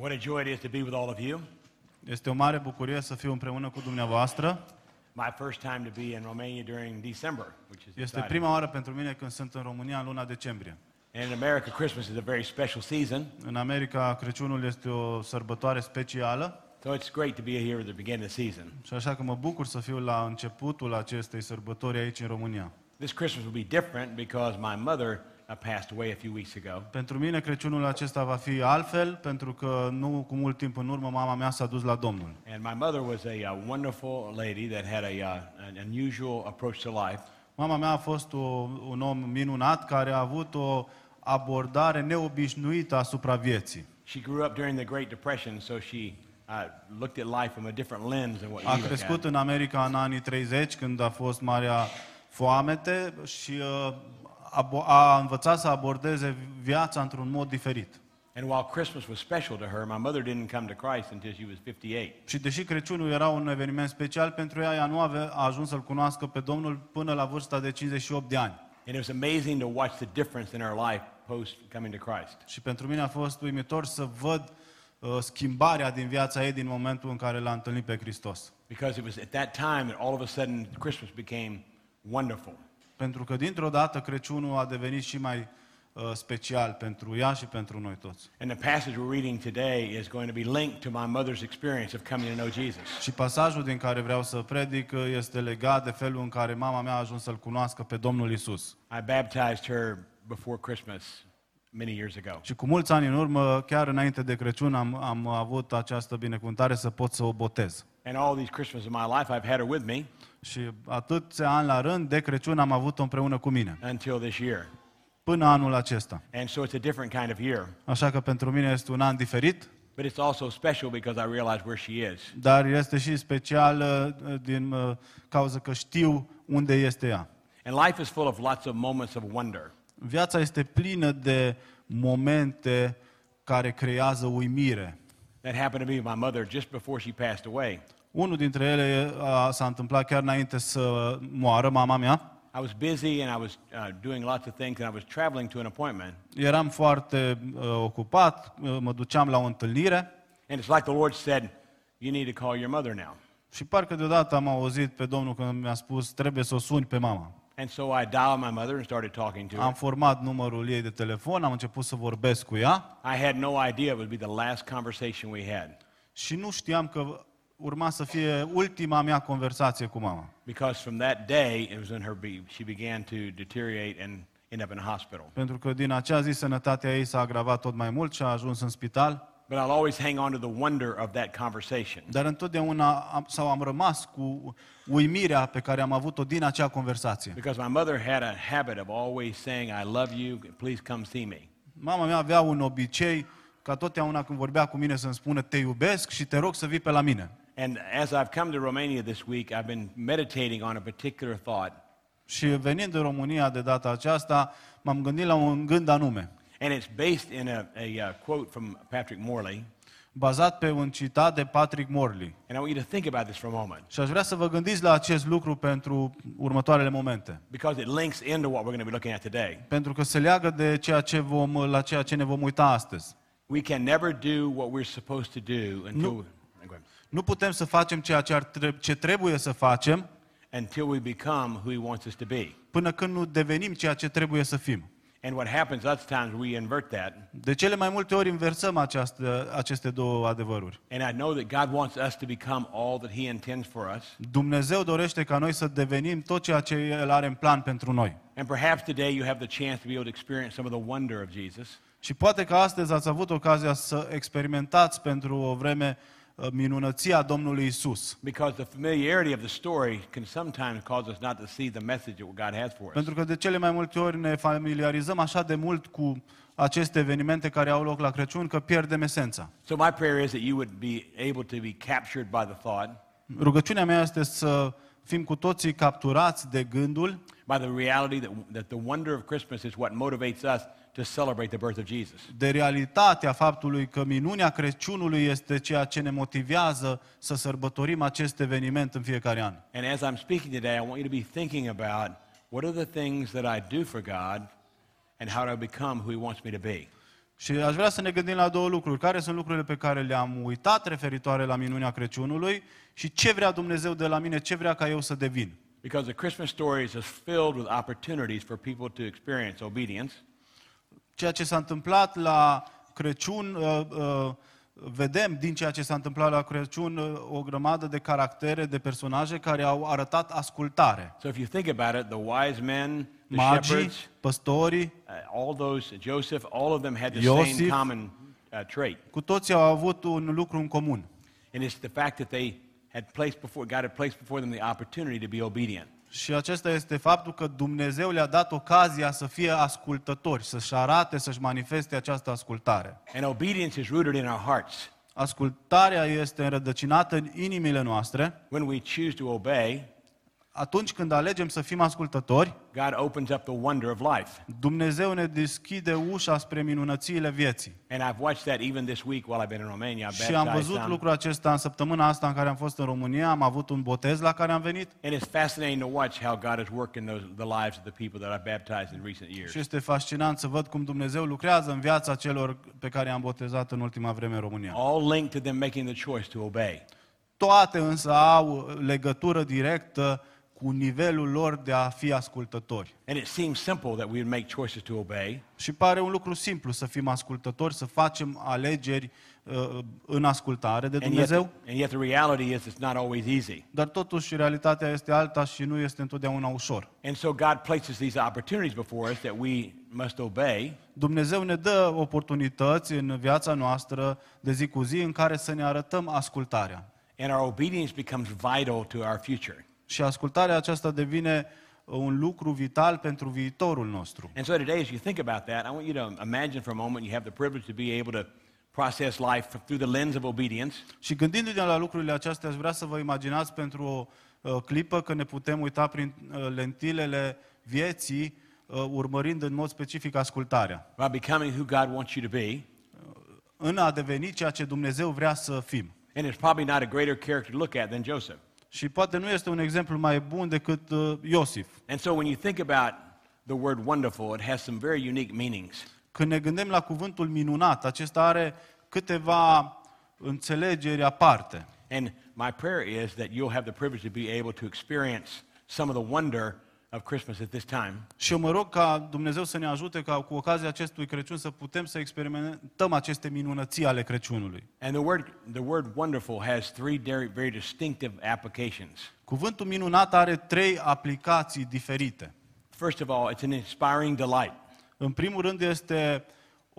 What a joy it is to be with all of you. Este o mare bucurie să fiu împreună cu dumneavoastră. My first time to be in Romania during December, which is este prima oară pentru mine când sunt în România în luna decembrie. And in America Christmas is a very special season. În America Crăciunul este o sărbătoare specială. So it's great to be here at the beginning of the season. Și așa că mă bucur să fiu la începutul acestei sărbători aici în România. This Christmas will be different because my mother passed away a few weeks ago. Pentru mine Crăciunul acesta va fi altfel pentru că nu cu mult timp în urmă mama mea s-a dus la Domnul. And my mother was a wonderful lady that had an unusual approach to life. Mama mea a fost un om minunat care a avut o abordare neobișnuită asupra vieții. She grew up during the Great Depression, so she looked at life from a different lens than what we had. A crescut în America în anii 30 când a fost marea foamete și a învățat să abordeze viața într-un mod diferit. And while Christmas was special to her, my mother didn't come to Christ until she was 58. Și deși Crăciunul era un eveniment special pentru ea, ea nu a ajuns să-l cunoască pe Domnul până la vârsta de 58 de ani. And it was amazing to watch the difference in her life post coming to Christ. Și pentru mine a fost uimitor să văd schimbarea din viața ei din momentul în care l-a întâlnit pe Hristos. Because it was at that time that all of a sudden Christmas became wonderful. Pentru că dintr-o dată Crăciunul a devenit și mai special pentru ea și pentru noi toți. And the passage we're reading today is going to be linked to my mother's experience of coming to know Jesus. Și pasajul din care vreau să predic este legat de felul în care mama mea a ajuns să-l cunoască pe Domnul Isus. I baptized her before Christmas many years ago. Și cu mulți ani în urmă, chiar înainte de Crăciun, am avut această binecuvântare să pot să o botez. And all these Christmases of my life I've had her with me. Și atâția ani la rând de Crăciun am avut-o împreună cu mine. Until this year. Până anul acesta. And so it's a different kind of year. Așa că pentru mine este un an diferit. But it's also special because I realize where she is. Dar este și special din cauza că știu unde este ea. And life is full of lots of moments of wonder. Viața este plină de momente care creează uimire. That happened to me with my mother just before she passed away. Unul dintre ele s-a întâmplat chiar înainte să moară mama mea. I was busy and I was doing lots of things and I was traveling to an appointment. Eram foarte ocupat, mă duceam la o întâlnire. And it's like the Lord said, you need to call your mother now. Și parcă deodată am auzit pe Domnul când mi-a spus trebuie să o suni pe mama. And so I dialed my mother and started talking to her. Am format numărul ei de telefon, am început să vorbesc cu ea. I had no idea it would be the last conversation we had. Și nu știam că urma să fie ultima mea conversație cu mama. Because from that day it was in her she began to deteriorate and end up in a hospital. Pentru că din acea zi sănătatea ei s-a agravat tot mai mult și a ajuns în spital. But I'll always hang on to the wonder of that conversation. Dar întotdeauna am rămas cu uimirea pe care am avut-o din acea conversație. Because my mother had a habit of always saying I love you, please come see me. Mama mea avea un obicei ca totdeauna când vorbea cu mine să-mi spună te iubesc și te rog să vii pe la mine. And as I've come to Romania this week, I've been meditating on a particular thought. Și venind în România de data aceasta, m-am gândit la un gând anume. And it's based in a quote from Patrick Morley. Bazat pe un citat de Patrick Morley. And I want you to think about this for a moment. Și aș vrea să vă gândiți la acest lucru pentru următoarele momente. Because it links into what we're going to be looking at today. Pentru că se leagă de la ceea ce ne vom uita astăzi. We can never do what we're supposed to do until Nu putem să facem ceea ce trebuie să facem until we become who he wants us to be. Până când nu devenim ceea ce trebuie să fim. And what happens lots of times we invert that. De cele mai multe ori inversăm aceste două adevăruri. And I know that God wants us to become all that he intends for us. Dumnezeu dorește ca noi să devenim tot ceea ce el are în plan pentru noi. And perhaps today you have the chance to be able to experience some of the wonder of Jesus. Și poate că astăzi ați avut ocazia să experimentați pentru o vreme minunăția Domnului Isus. Pentru că de cele mai multe ori ne familiarizăm așa de mult cu aceste evenimente care au loc la Crăciun că pierdem esența. Rugăciunea mea este să fim cu toții capturați de gândul de realitatea faptului că minunea Crăciunului este ceea ce ne motivează să sărbătorim acest eveniment în fiecare an. And as I'm speaking today, I want you to be thinking about what are the things that I do for God and how do I become who he wants me to be. Și aș vrea să ne gândim la două lucruri. Care sunt lucrurile pe care le-am uitat referitoare la minunea Crăciunului și ce vrea Dumnezeu de la mine, ce vrea ca eu să devin. Because the Christmas story is filled with opportunities for people to experience obedience. Ceea ce s-a întâmplat la Crăciun, vedem din ceea ce s-a întâmplat la Crăciun o grămadă de caractere, de personaje care au arătat ascultare. So if you think about it, the wise men, the shepherds, păstorii, all those, Joseph, all of them had the same common trait. Cu toții au avut un lucru în comun. And it's the fact that they had placed before God had placed before them the opportunity to be obedient. Și acesta este faptul că Dumnezeu le-a dat ocazia să fie ascultători, să-și arate, să-și manifeste această ascultare. And obedience is rooted in our hearts. Ascultarea este înrădăcinată în inimile noastre. When we choose to obey, atunci când alegem să fim ascultători, God opens up the wonder of life. Dumnezeu ne deschide ușa spre minunățiile vieții. And I've watched that even this week while I've been in Romania. Și am văzut lucrul acesta în săptămâna asta în care am fost în România, am avut un botez la care am venit. And it's fascinating to watch how God is working the lives of the people that I baptized in recent years. Și este fascinant să văd cum Dumnezeu lucrează în viața celor pe care i-am botezat în ultima vreme în România. All linked to them making the choice to obey. Toate însă au legătură directă cu nivelul lor de a fi ascultători. And it seems simple that we would make choices to obey. Și pare un lucru simplu să fim ascultători, să facem alegeri în ascultare de Dumnezeu. And yet the reality is it's not always easy. Dar totuși realitatea este alta și nu este întotdeauna ușor. And so God places these opportunities before us that we must obey. Dumnezeu ne dă oportunități în viața noastră de zi cu zi în care să ne arătăm ascultarea. And our obedience becomes vital to our future. Și ascultarea aceasta devine un lucru vital pentru viitorul nostru. And so today, as you think about that, I want you to imagine for a moment you have the privilege to be able to process life through the lens of obedience. Și gândindu-ne la lucrurile acestea, aș vrea să vă imaginați pentru o clipă că ne putem uita prin lentilele vieții, urmărind în mod specific ascultarea. By becoming who God wants you to be. În a deveni ceea ce Dumnezeu vrea să fim. And it's probably not a greater character to look at than Joseph. Și poate nu este un exemplu mai bun decât Iosif. And so when you think about the word wonderful, it has some very unique meanings. Când ne gândim la cuvântul minunat, acesta are câteva înțelegeri aparte. And my prayer is that you'll have the privilege to be able to experience some of the wonder of Christmas at this time. Și eu mă rog ca Dumnezeu să ne ajute ca cu ocazia acestui Crăciun să putem să experimentăm aceste minunății ale Crăciunului. And the word wonderful has three very distinctive applications. Cuvântul minunat are trei aplicații diferite. First of all, it's an inspiring delight. În primul rând este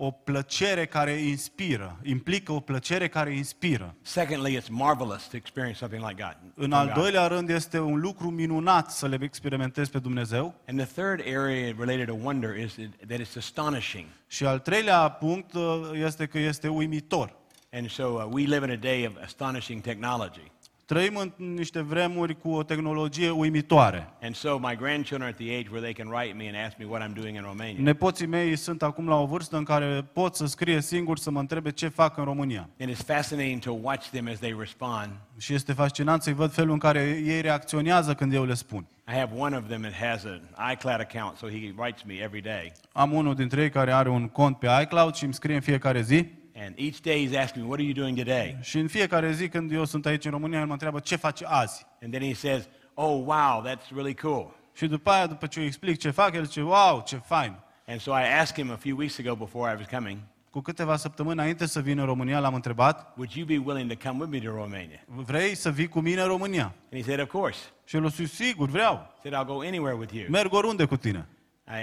o plăcere care inspiră, implică o plăcere care inspiră. Secondly, it's marvelous to experience something like God. În al doilea rând este un lucru minunat să le experimentezi pe Dumnezeu. And the third area related to wonder is that it's astonishing. Și al treilea punct este că este uimitor. And so we live in a day of astonishing technology. Trăim în niște vremuri cu o tehnologie uimitoare. And so my grandchildren are at the age where they can write me and ask me what I'm doing in Romania. Nepoții mei sunt acum la o vârstă în care pot să scrie singur să mă întrebe ce fac în România. And it's fascinating to watch them as they respond. Și este fascinant să-i văd felul în care ei reacționează când eu le spun. I have one of them that has an iCloud account, so he writes me every day. Am unul dintre ei care are un cont pe iCloud și îmi scrie în fiecare zi. And each day he's asking me, what are you doing today? Și în fiecare zi când eu sunt aici în România, el mă întreabă ce faci azi. And then he says, "Oh wow, that's really cool." Și după ce îi explic ce fac, el zice, "Wow, ce fain." And so I asked him a few weeks ago before I was coming. Cu câteva săptămâni înainte să vin în România, l-am întrebat, "Would you be willing to come with me to Romania?" Vrei să vii cu mine în România? And he said, "Of course." Și el a zis, "Sigur, vreau." He said, "I'll go anywhere with you." Merg oriunde cu tine.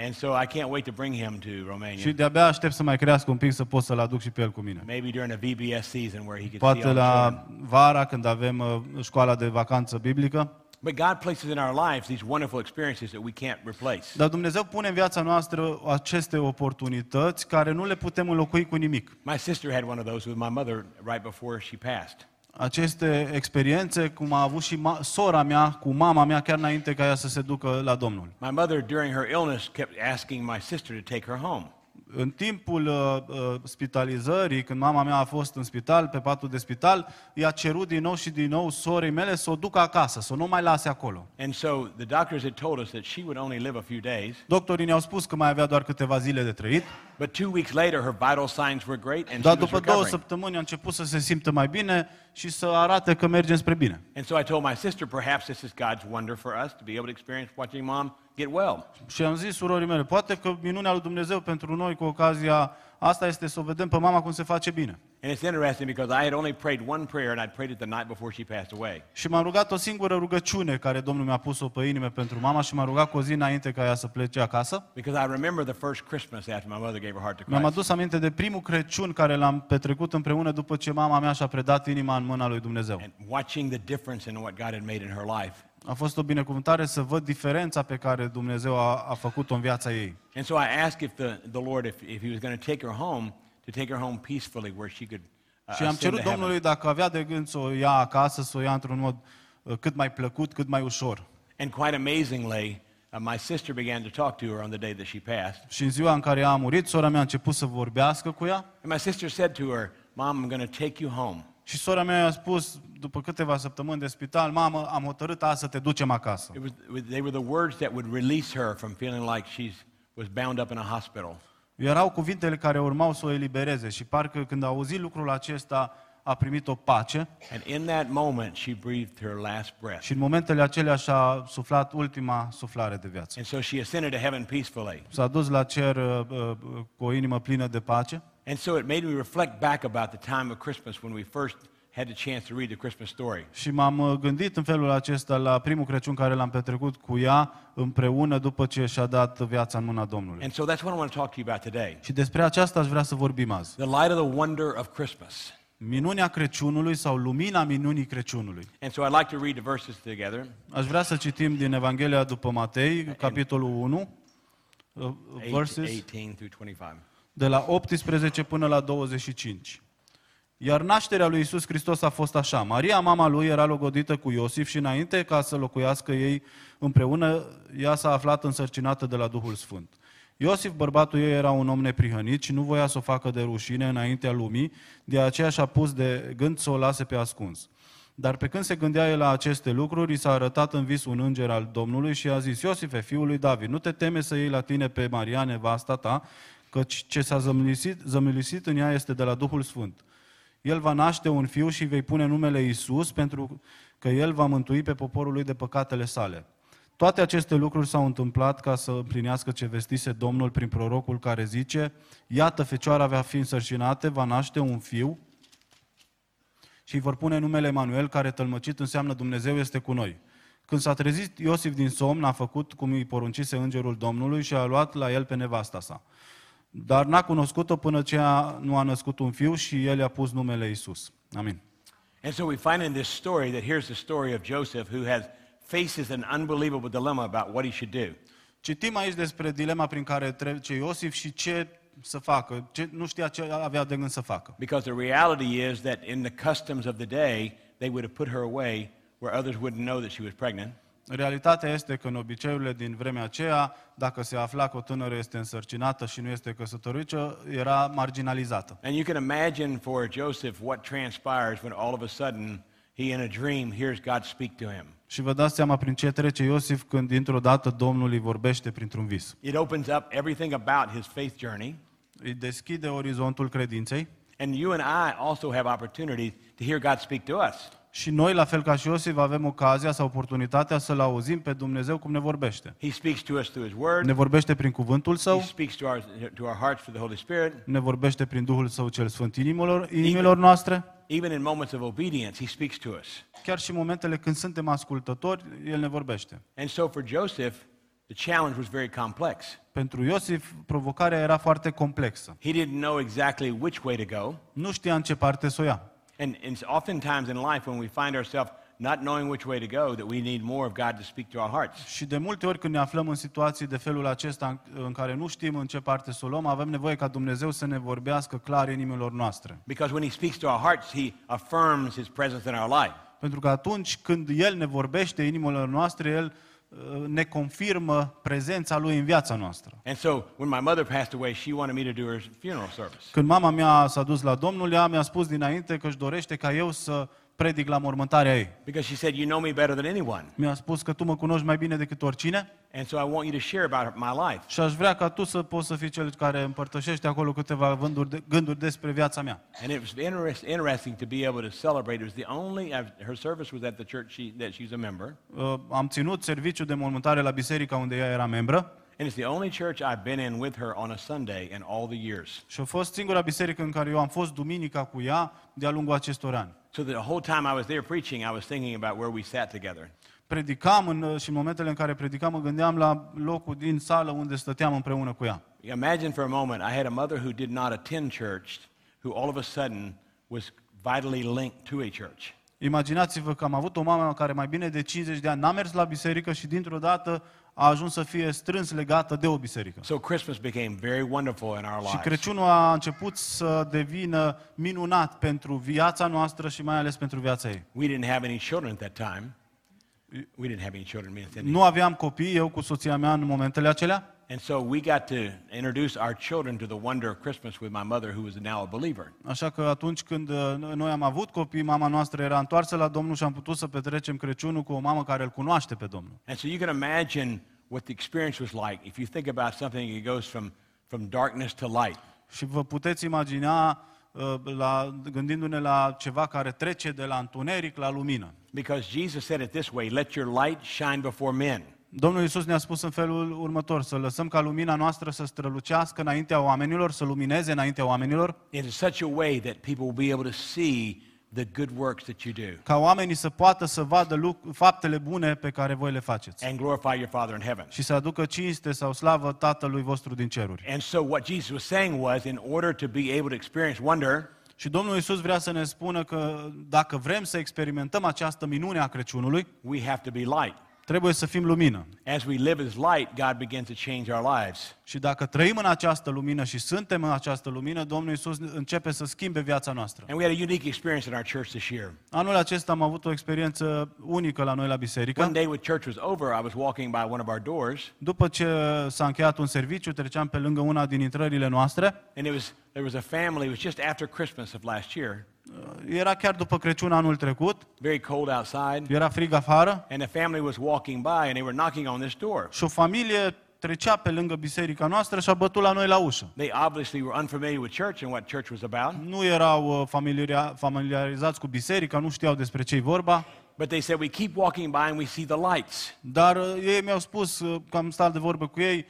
And so I can't wait to bring him to Romania. Și de-abia aștept să mai crească un pic să pot să-l aduc și pe el cu mine. Maybe during a VBS season where he could. Poate la vara când avem școala de vacanță biblică. But God places in our lives these wonderful experiences that we can't replace. Dar Dumnezeu pune în viața noastră aceste oportunități care nu le putem înlocui cu nimic. My sister had one of those with my mother right before she passed. Aceste experiențe, cum a avut și sora mea cu mama mea chiar înainte ca ea să se ducă la Domnul. My mother during her illness kept asking my sister to take her home. În timpul spitalizării, când mama mea a fost în spital, pe patul de spital, i-a cerut din nou și din nou sorei mele să o ducă acasă, să nu mai lase acolo. Doctorii ne-au spus că mai avea doar câteva zile de trăit. Dar după 2 săptămâni a început să se simtă mai bine și să arate că mergem spre bine. Și am zis surorii mele, poate că minunea lui Dumnezeu pentru noi cu ocazia asta este să o vedem pe mama cum se face bine. Și m-am rugat o singură rugăciune care Domnul mi-a pus-o pe inimă pentru mama și m-am rugat cu o zi înainte ca ea să plece acasă. Mi-am adus aminte de primul Crăciun care l-am petrecut împreună după ce mama mea și-a predat inima în mâna lui Dumnezeu. A fost o binecuvântare să văd diferența pe care Dumnezeu a făcut-o în viața ei. And so I asked if the Lord if he was going to take her home, to take her home peacefully where she could. Și am cerut Domnului dacă avea de gând să o ia acasă, să o ia într-un mod cât mai plăcut, cât mai ușor. And quite amazingly, my sister began to talk to her on the day that she passed. Și în ziua în care ea a murit, sora mea a început să vorbească cu ea. And my sister said to her, "Mom, I'm going to take you home." Și sora mea i-a spus după câteva săptămâni de spital, mamă, am hotărât azi să te ducem acasă. Erau cuvintele care urmau să o elibereze și parcă când a auzit lucrul acesta a primit o pace. Și în momentele acelea și-a suflat ultima suflare de viață. S-a dus la cer cu o inimă plină de pace. And so it made me reflect back about the time of Christmas when we first had the chance to read the Christmas story. Și m-am gândit în felul acesta la primul Crăciun care l-am petrecut cu ea împreună după ce și-a dat viața în mâna Domnului. And so that's what I want to talk to you about today. Și despre aceasta aș vrea să vorbim azi. The light of the wonder of Christmas. Minunea Crăciunului sau lumina minunii Crăciunului. And so I'd like to read the verses together. Aș vrea să citim din Evanghelia după Matei, capitolul 1, verses 18 through 25. De la 18 până la 25. Iar nașterea lui Iisus Hristos a fost așa. Maria, mama lui, era logodită cu Iosif și înainte ca să locuiască ei împreună, ea s-a aflat însărcinată de la Duhul Sfânt. Iosif, bărbatul ei, era un om neprihănit și nu voia să o facă de rușine înaintea lumii, de aceea și-a pus de gând să o lase pe ascuns. Dar pe când se gândea el la aceste lucruri, i s-a arătat în vis un înger al Domnului și i-a zis, Iosife, fiul lui David, nu te teme să iei la tine pe Maria, nevasta ta, căci ce s-a zămilisit în ea este de la Duhul Sfânt. El va naște un fiu și vei pune numele Iisus, pentru că el va mântui pe poporul lui de păcatele sale. Toate aceste lucruri s-au întâmplat ca să împlinească ce vestise Domnul prin prorocul care zice, iată, fecioara va fi însărcinată, va naște un fiu și îi vor pune numele Emanuel, care tălmăcit înseamnă Dumnezeu este cu noi. Când s-a trezit Iosif din somn, a făcut cum îi poruncise îngerul Domnului și a luat la el pe nevasta sa. Dar n-a cunoscut-o până ce nu a născut un fiu și el i-a pus numele Iisus. Amin. And so we find in this story that here's the story of Joseph who has faces an unbelievable dilemma about what he should do. Citim aici despre dilema prin care trece Iosif și ce să facă, nu știa ce avea de gând să facă. Because the reality is that in the customs of the day they would have put her away where others wouldn't know that she was pregnant. Realitatea este că în obiceiurile din vremea aceea, dacă se afla că o tânără este însărcinată și nu este căsătorită, era marginalizată. And you can imagine for Joseph what transpires when all of a sudden he in a dream hears God speak to him. Și vă dați seama prin ce trece Iosif când dintr-o dată Domnul îi vorbește printr-un vis. It opens up everything about his faith journey. Îi deschide orizontul credinței. And you and I also have opportunities to hear God speak to us. Și noi, la fel ca și Iosif, avem ocazia sau oportunitatea să-L auzim pe Dumnezeu cum ne vorbește. Ne vorbește prin cuvântul Său, ne vorbește prin Duhul Său cel Sfânt inimilor noastre. Chiar și în momentele când suntem ascultători, El ne vorbește. The challenge was very complex. Pentru Iosif provocarea era foarte complexă. Nu știa în ce parte să o ia. And oftentimes in life when we find ourselves not knowing which way to go, that we need more of God to speak to our hearts. Și de multe ori când ne aflăm în situații de felul acesta în care nu știm în ce parte să o luăm, avem nevoie ca Dumnezeu să ne vorbească clar inimilor noastre. Because when he speaks to our hearts, he affirms his presence in our life. Pentru că atunci când el ne vorbește inimilor noastre, el ne confirmă prezența lui în viața noastră. And so, when my mother passed away, she wanted me to do her funeral service. Când mama mea s-a dus la Domnul, ea mi-a spus dinainte că își dorește ca eu să predic la mormântarea ei. Because she said, "You know me better than anyone." Mi-a spus că tu mă cunoști mai bine decât oricine. And so I want you to share about my life. Și aș vrea ca tu să poți să fii cel care împărtășește acolo câteva gânduri despre viața mea. And it was interesting to be able to celebrate. It was the only her service was at the church that she's a member. Am ținut serviciul de mormântare la biserica unde ea era membră. And it's the only church I've been in with her on a Sunday in all the years. Și a fost singura biserică în care eu am fost duminica cu ea de-a lungul acestor ani. So the whole time I was there preaching, I was thinking about where we sat together. Predicam și în momentele în care predicam, mă gândeam la locul din sală unde stăteam împreună cu ea. Imagine for a moment, I had a mother who did not attend church, who all of a sudden was vitally linked to a church. Imaginați-vă că am avut o mamă care mai bine de 50 de ani n-a mers la biserică și dintr-o dată a ajuns să fie strâns legată de o biserică. So Christmas became very wonderful in our lives. Și Crăciunul a început să devină minunat pentru viața noastră și mai ales pentru viața ei. We didn't have any children at that time. We didn't have any children, me and Cindy. Nu aveam copii, eu cu soția mea în momentele acelea. And so we got to introduce our children to the wonder of Christmas with my mother who was now a believer. Așa că atunci când noi am avut copii, mama noastră era întoarsă la Domnul și am putut să petrecem Crăciunul cu o mamă care îl cunoaște pe Domnul. And so you can imagine what the experience was like if you think about something that goes from darkness to light. Și vă puteți imagina gândindu-ne la ceva care trece de la întuneric la lumină. Because Jesus said it this way, let your light shine before men. Domnul Iisus ne-a spus în felul următor, să lăsăm ca lumina noastră să strălucească înaintea oamenilor, să lumineze înaintea oamenilor. In such a way that people will be able to see the good works that you do. Ca oamenii să poată să vadă faptele bune pe care voi le faceți. And glorify your Father in heaven. Și să aducă cinste sau slavă Tatălui vostru din ceruri. And so what Jesus was saying was, in order to be able to experience wonder. Și Domnul Iisus vrea să ne spună că dacă vrem să experimentăm această minune a Crăciunului, we have to be light. Trebuie să fim lumină. As we live as light, God begins to change our lives. Și dacă trăim în această lumină și suntem în această lumină, Domnul Iisus începe să schimbe viața noastră. And we had a unique experience in our church this year. Anul acesta am avut o experiență unică la noi la biserică. One day when church was over, I was walking by one of our doors. După ce s-a încheiat un serviciu, treceam pe lângă una din intrările noastre. And there was a family, it was just after Christmas of last year. Era chiar după Crăciun anul trecut. Very cold outside. Era frig afară. And the family was walking by and they were knocking on this door. Și o familie trecea pe lângă biserica noastră și a bătut la noi la ușă. They obviously were unfamiliar with church and what church was about. Nu erau familiarizați cu biserica, nu știau despre ce e vorba. But they said we keep walking by and we see the lights. Dar ei mi-au spus că am stat de vorbă cu ei.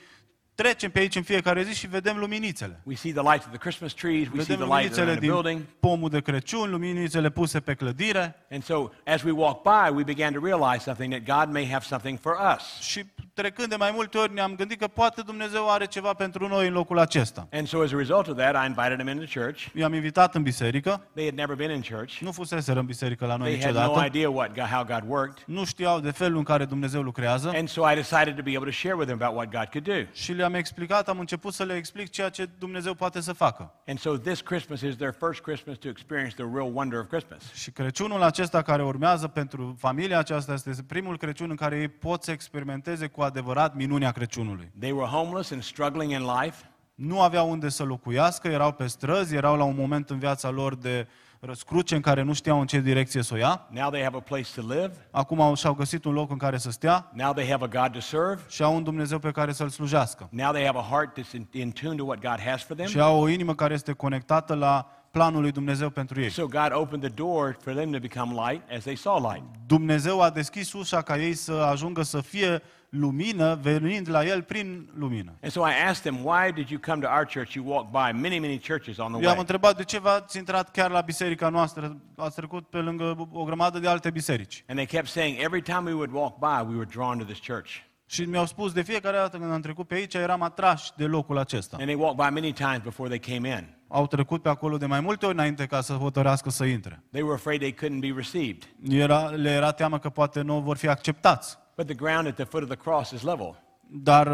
Trecem pe aici în fiecare zi și vedem luminițele. We see the lights of the Christmas trees, we see the lights of the building, pomul de Crăciun, luminițele puse pe clădire. And so as we walk by, we began to realize something that God may have something for us. Și trecând de mai multe ori ne-am gândit că poate Dumnezeu are ceva pentru noi în locul acesta. And so as a result of that, I invited them into church. I-am invitat în biserică. They had never been in church. Nu fuseseră în biserică la noi niciodată. They had no idea how God worked. Nu știau de felul în care Dumnezeu lucrează. And so I decided to be able to share with them about what God could do. Am explicat, am început să le explic ceea ce Dumnezeu poate să facă. And so this Christmas is their first Christmas to experience the real wonder of Christmas. Și Crăciunul acesta care urmează pentru familia aceasta este primul Crăciun în care ei pot să experimenteze cu adevărat minunea Crăciunului. They were homeless and struggling in life. Nu aveau unde să locuiască, erau pe străzi, erau la un moment în viața lor de răscruce în care nu știau în ce direcție să o ia. Now they have a place to live. Acum și-au găsit un loc în care să stea. Now they have a God to serve. Și au un Dumnezeu pe care să-l slujească. Now they have a heart that's in tune to what God has for them. Și au o inimă care este conectată la planul lui Dumnezeu pentru ei. So God opened the door for them to become light as they saw light. Dumnezeu a deschis ușa ca ei să ajungă să fie lumină, venind la el prin lumină. And so I asked them, why did you come to our church? You walked by many churches on the way. Eu am întrebat de ce v-ați intrat chiar la biserica noastră, ați trecut pe lângă o grămadă de alte biserici. And they kept saying every time we would walk by, we were drawn to this church. Și mi-au spus de fiecare dată când am trecut pe aici, eram atrași de locul acesta. And they walked by many times before they came in. Au trecut pe acolo de mai multe ori înainte ca să hotărească să intre. They were afraid they couldn't be received. Le era teamă că poate nu vor fi acceptați. But the ground at the foot of the cross is level. Dar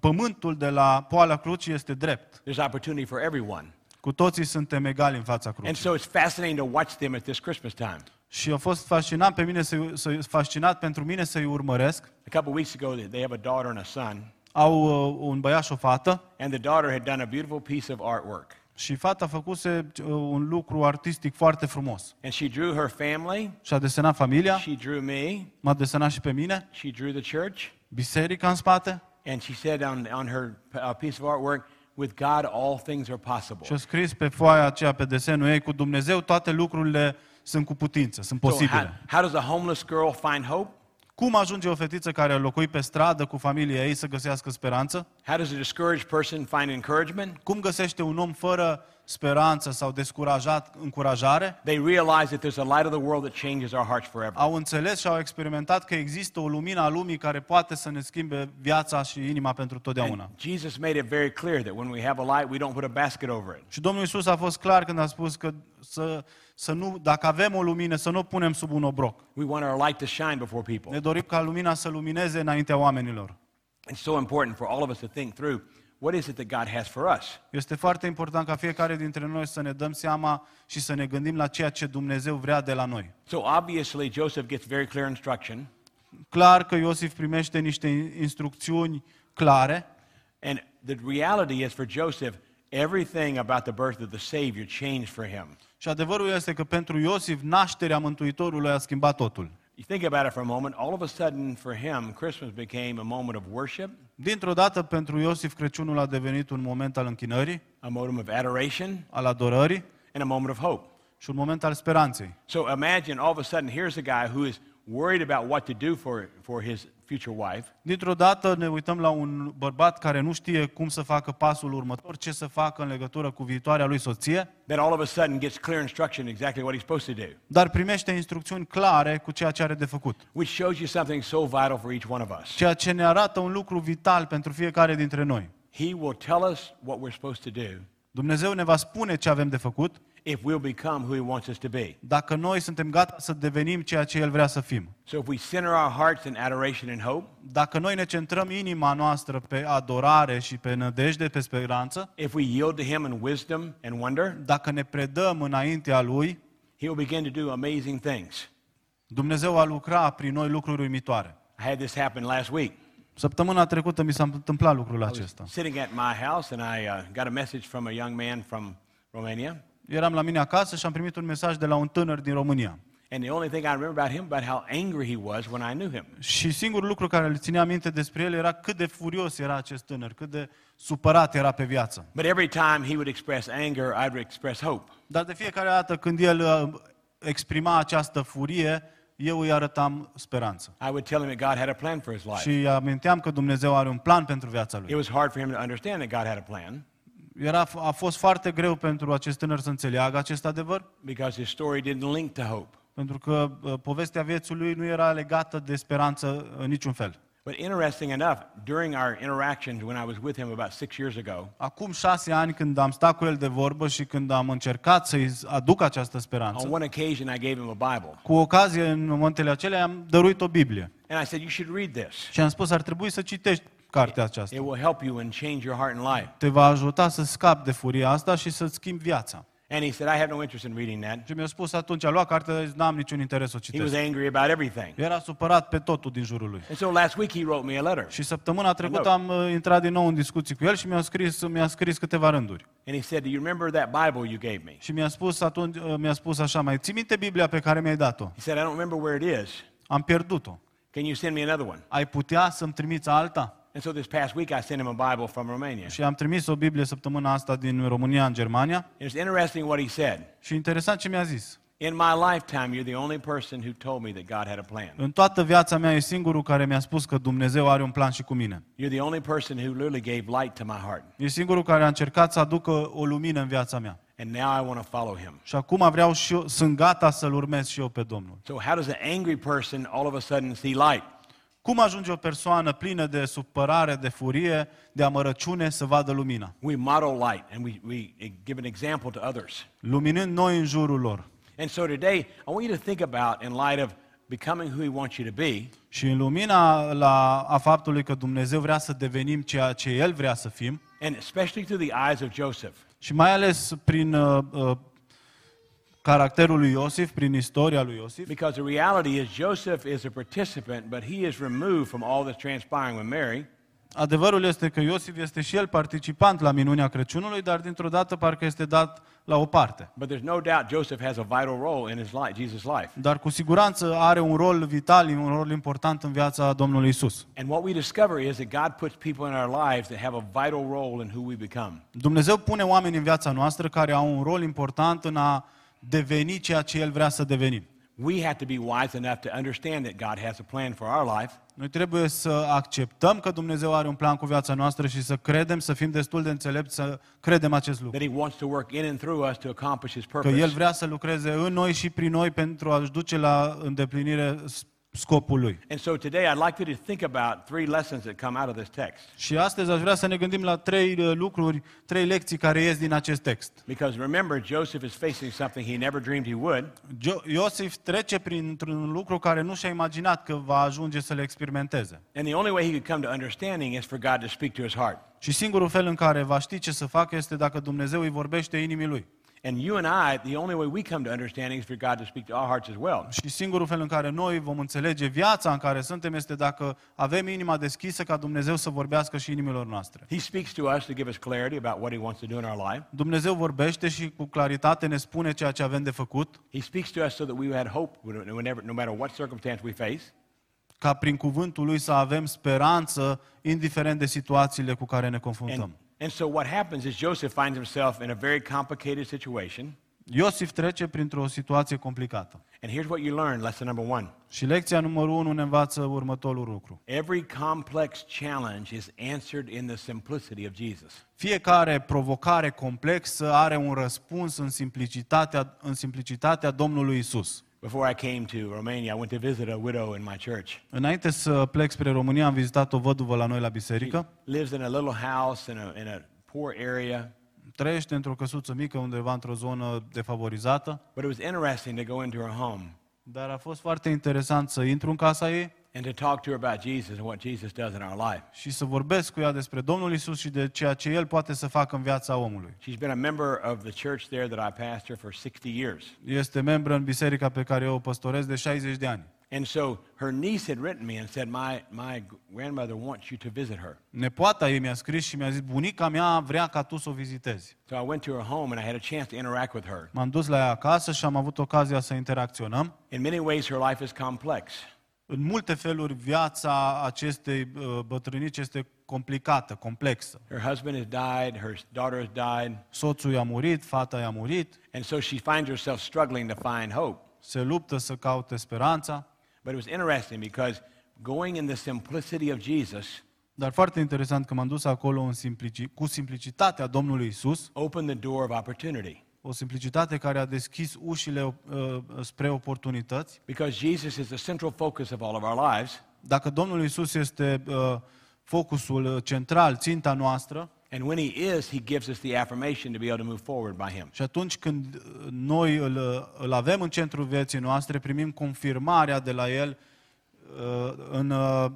pământul de la poala crucii este drept. There's opportunity for everyone. Cu Cu toții suntem egali în fața crucii. And so it's fascinating to watch them at this Christmas time. Și a fost fascinant pentru mine să-i urmăresc. A couple weeks ago they have a daughter and a son. Au un băiat și o fată. And the daughter had done a beautiful piece of artwork. Și fata făcuse un lucru artistic foarte frumos. And she drew her family. Și a desenat familia. She drew me. M-a desenat și pe mine. She drew the church. Biserica în spate. And she said on her piece of artwork, with God all things are possible. Și a scris pe foaia aceea, pe desenul ei, cu Dumnezeu toate lucrurile sunt cu putință, sunt posibile. How does a homeless girl find hope? Cum ajunge o fetiță care a locuit pe stradă cu familia ei să găsească speranță? How does a discouraged person find encouragement? Cum găsește un om fără speranță sau descurajat încurajare? They realize that there's a light of the world that changes our hearts forever. Au înțeles și au experimentat că există o lumină a lumii care poate să ne schimbe viața și inima pentru totdeauna. Jesus made it very clear that when we have a light, we don't put a basket over it. Și Domnul Iisus a fost clar când a spus că dacă avem o lumină, să nu o punem sub un obroc. We want our light to shine before people. Ne dorim ca lumina să lumineze înaintea oamenilor. It's so important for all of us to think through what is it that God has for us. Este foarte important ca fiecare dintre noi să ne dăm seama și să ne gândim la ceea ce Dumnezeu vrea de la noi. So obviously Joseph gets very clear instruction. Clar că Iosif primește niște instrucțiuni clare. And the reality is for Joseph everything about the birth of the Savior changed for him. Și adevărul este că pentru Iosif nașterea Mântuitorului a schimbat totul. You think about it for a moment, all of a sudden for him Christmas became a moment of worship. Dintr-o dată pentru Iosif Crăciunul a devenit un moment al închinării, a moment of adoration, al adorării, and a moment of hope. Și un moment al speranței. So imagine all of a sudden here's a guy who is worried about what to do for his future wife. Dintr-o dată ne uităm la un bărbat care nu știe cum să facă pasul următor, ce să facă în legătură cu viitoarea lui soție. Then all of a sudden gets clear instruction exactly what he's supposed to do. Dar primește instrucțiuni clare cu ceea ce are de făcut. Which shows you something so vital for each one of us. Ceea ce ne arată un lucru vital pentru fiecare dintre noi. He will tell us what we're supposed to do. Dumnezeu ne va spune ce avem de făcut. If we'll become who he wants us to be. Dacă noi suntem gata să devenim ceea ce el vrea să fim. So if we center our hearts in adoration and hope. Dacă noi ne centrăm inima noastră pe adorare și pe nădejde, pe speranță. If we yield to him in wisdom and wonder. Dacă ne predăm înaintea lui, he will begin to do amazing things. Dumnezeu va lucra prin noi lucruri uimitoare. I had this happen last week. Săptămâna trecută mi s-a întâmplat lucrul acesta. Sitting at my house and I got a message from a young man from Romania. Eram la mine acasă și am primit un mesaj de la un tânăr din România. And the only thing I remember about him about how angry he was when I knew him. Și singurul lucru care îl țineam minte despre el era cât de furios era acest tânăr, cât de supărat era pe viață. But every time he would express anger, I would express hope. Dar de fiecare dată când el exprima această furie, eu îi arătam speranță. I would tell him that God had a plan for his life. Și aminteam că Dumnezeu are un plan pentru viața lui. It was hard for him to understand that God had a plan. A fost foarte greu pentru acest tânăr să înțeleagă acest adevăr. Because his story didn't link to hope. Pentru că povestea vieții lui nu era legată de speranță în niciun fel. But interesting enough, during our interactions when I was with him about 6 years ago. Acum 6 ani când am stat cu el de vorbă și când am încercat să-i aduc această speranță. On one occasion I gave him a Bible. Cu ocazie în momentele acelea am dăruit o Biblie. And I said you should read this. Și am spus ar trebui să citești cartea aceasta. It will help you and change your heart and life. Te va ajuta să scapi de furia asta și să-ți schimbi viața. And he said I have no interest in reading that. Și mi-a spus atunci a luat cartea, zis, n-am niciun interes să o citesc. He was angry about everything. Era supărat pe totul din jurul lui. And so last week he wrote me a letter. Și săptămâna trecută am intrat din nou în discuții cu el și mi-a scris câteva rânduri. And he said do you remember that Bible you gave me? Și mi-a spus așa, mai ții minte Biblia pe care mi-ai dat-o? He said I don't remember where it is. Am pierdut-o. Can you send me another one? Ai putea să-mi trimiți alta? And so this past week I sent him a Bible from Romania. Și am trimis o Biblie săptămâna asta din România în Germania. It's interesting what he said. Și interesant ce mi-a zis. In my lifetime you're the only person who told me that God had a plan. În toată viața mea e singurul care mi-a spus că Dumnezeu are un plan și cu mine. You're the only person who literally gave light to my heart. E singurul care a încercat să aducă o lumină în viața mea. And now I want to follow him. Și acum vreau și eu, sunt gata să-l urmez și eu pe Domnul. So how does an angry person all of a sudden see light? Cum ajunge o persoană plină de supărare, de furie, de amărăciune să vadă lumina? We model light and we give an example to others. Luminând noi în jurul lor. And so today I want you to think about in light of becoming who he wants you to be. Și în lumina a faptului că Dumnezeu vrea să devenim ceea ce el vrea să fim. And especially through the eyes of Joseph. Și mai ales prin caracterul lui Iosif, prin istoria lui Iosif. Because the reality is Joseph is a participant, but he is removed from all that's transpiring with Mary. Adevărul este că Iosif este și el participant la minunea Crăciunului, dar dintr-o dată parcă este dat la o parte. But there's no doubt Joseph has a vital role in his life, Jesus' life. Dar cu siguranță are un rol vital, un rol important în viața Domnului Isus. And what we discover is that God puts people in our lives that have a vital role in who we become. Dumnezeu pune oameni în viața noastră care au un rol important în a deveni ceea ce El vrea să devenim. We have to be wise enough to understand that God has a plan for our life. Noi trebuie să acceptăm că Dumnezeu are un plan cu viața noastră și să credem, să fim destul de înțelepți să credem acest lucru. That He wants to work in and through us to accomplish His purpose. Că El vrea să lucreze în noi și prin noi pentru a-și duce la îndeplinire scopul Lui. And so today I'd like you to think about three lessons that come out of this text. Și astăzi aș vrea să ne gândim la trei lecții care ies din acest text. Because remember, Joseph is facing something he never dreamed he would. Iosif trece printr-un lucru care nu și-a imaginat că va ajunge să le experimenteze. And the only way he could come to understanding is for God to speak to his heart. Și singurul fel în care va ști ce să facă este dacă Dumnezeu îi vorbește inimii lui. And you and I, the only way we come to understanding is for God to speak to our hearts as well. Și singurul fel în care noi vom înțelege viața în care suntem este dacă avem inima deschisă ca Dumnezeu să vorbească și inimilor noastre. He speaks to us to give us clarity about what he wants to do in our life. Dumnezeu vorbește și cu claritate ne spune ceea ce avem de făcut. He speaks to us so that we had hope whenever, no matter what circumstance we face. Ca prin cuvântul lui să avem speranță indiferent de situațiile cu care ne confruntăm. And so what happens is Joseph finds himself in a very complicated situation. Iosif trece printr-o situație complicată. And here's what you learn, lesson number 1. Și lecția numărul 1 ne învață următorul lucru. Every complex challenge is answered in the simplicity of Jesus. Fiecare provocare complexă are un răspuns în simplicitatea Domnului Isus. Before I came to Romania, I went to visit a widow in my church. Înainte să plec spre România, am vizitat o văduvă la noi la biserică. She lives in a little house in a poor area. Trăiește într-o căsuță mică undeva într-o zonă defavorizată. But it was interesting to go into her home. Dar a fost foarte interesant să intru în casa ei. And to talk to her about Jesus and what Jesus does in our life. Și să vorbesc cu ea despre Domnul Isus și de ceea ce El poate să facă în viața omului. She's been a member of the church there that I pastor for 60 years. Este membră în biserica pe care eu o păstorez de 60 de ani. And so her niece had written me and said my grandmother wants you to visit her. Nepoata ei mi-a scris și mi-a zis bunica mea vrea ca tu să o vizitezi. So I went to her home and I had a chance to interact with her. M-am dus la ea acasă și am avut ocazia să interacționăm. In many ways her life is complex. În multe feluri viața acestei bătrânici este complicată, complexă. Her husband has died, her daughter has died. Soțul i-a murit, fata i-a murit. And so she finds herself struggling to find hope. Se luptă să caute speranța. But it was interesting because going in the simplicity of Jesus. Dar foarte interesant că m-am dus acolo cu simplicitatea Domnului Isus. Opened the door of opportunity. O simplicitate care a deschis ușile spre oportunități. Because Jesus is the central focus of all of our lives. Dacă Domnul Isus este focusul central, ținta noastră. And when he is, he gives us the affirmation to be able to move forward by him. Și atunci când noi îl avem în centrul vieții noastre, primim confirmarea de la el în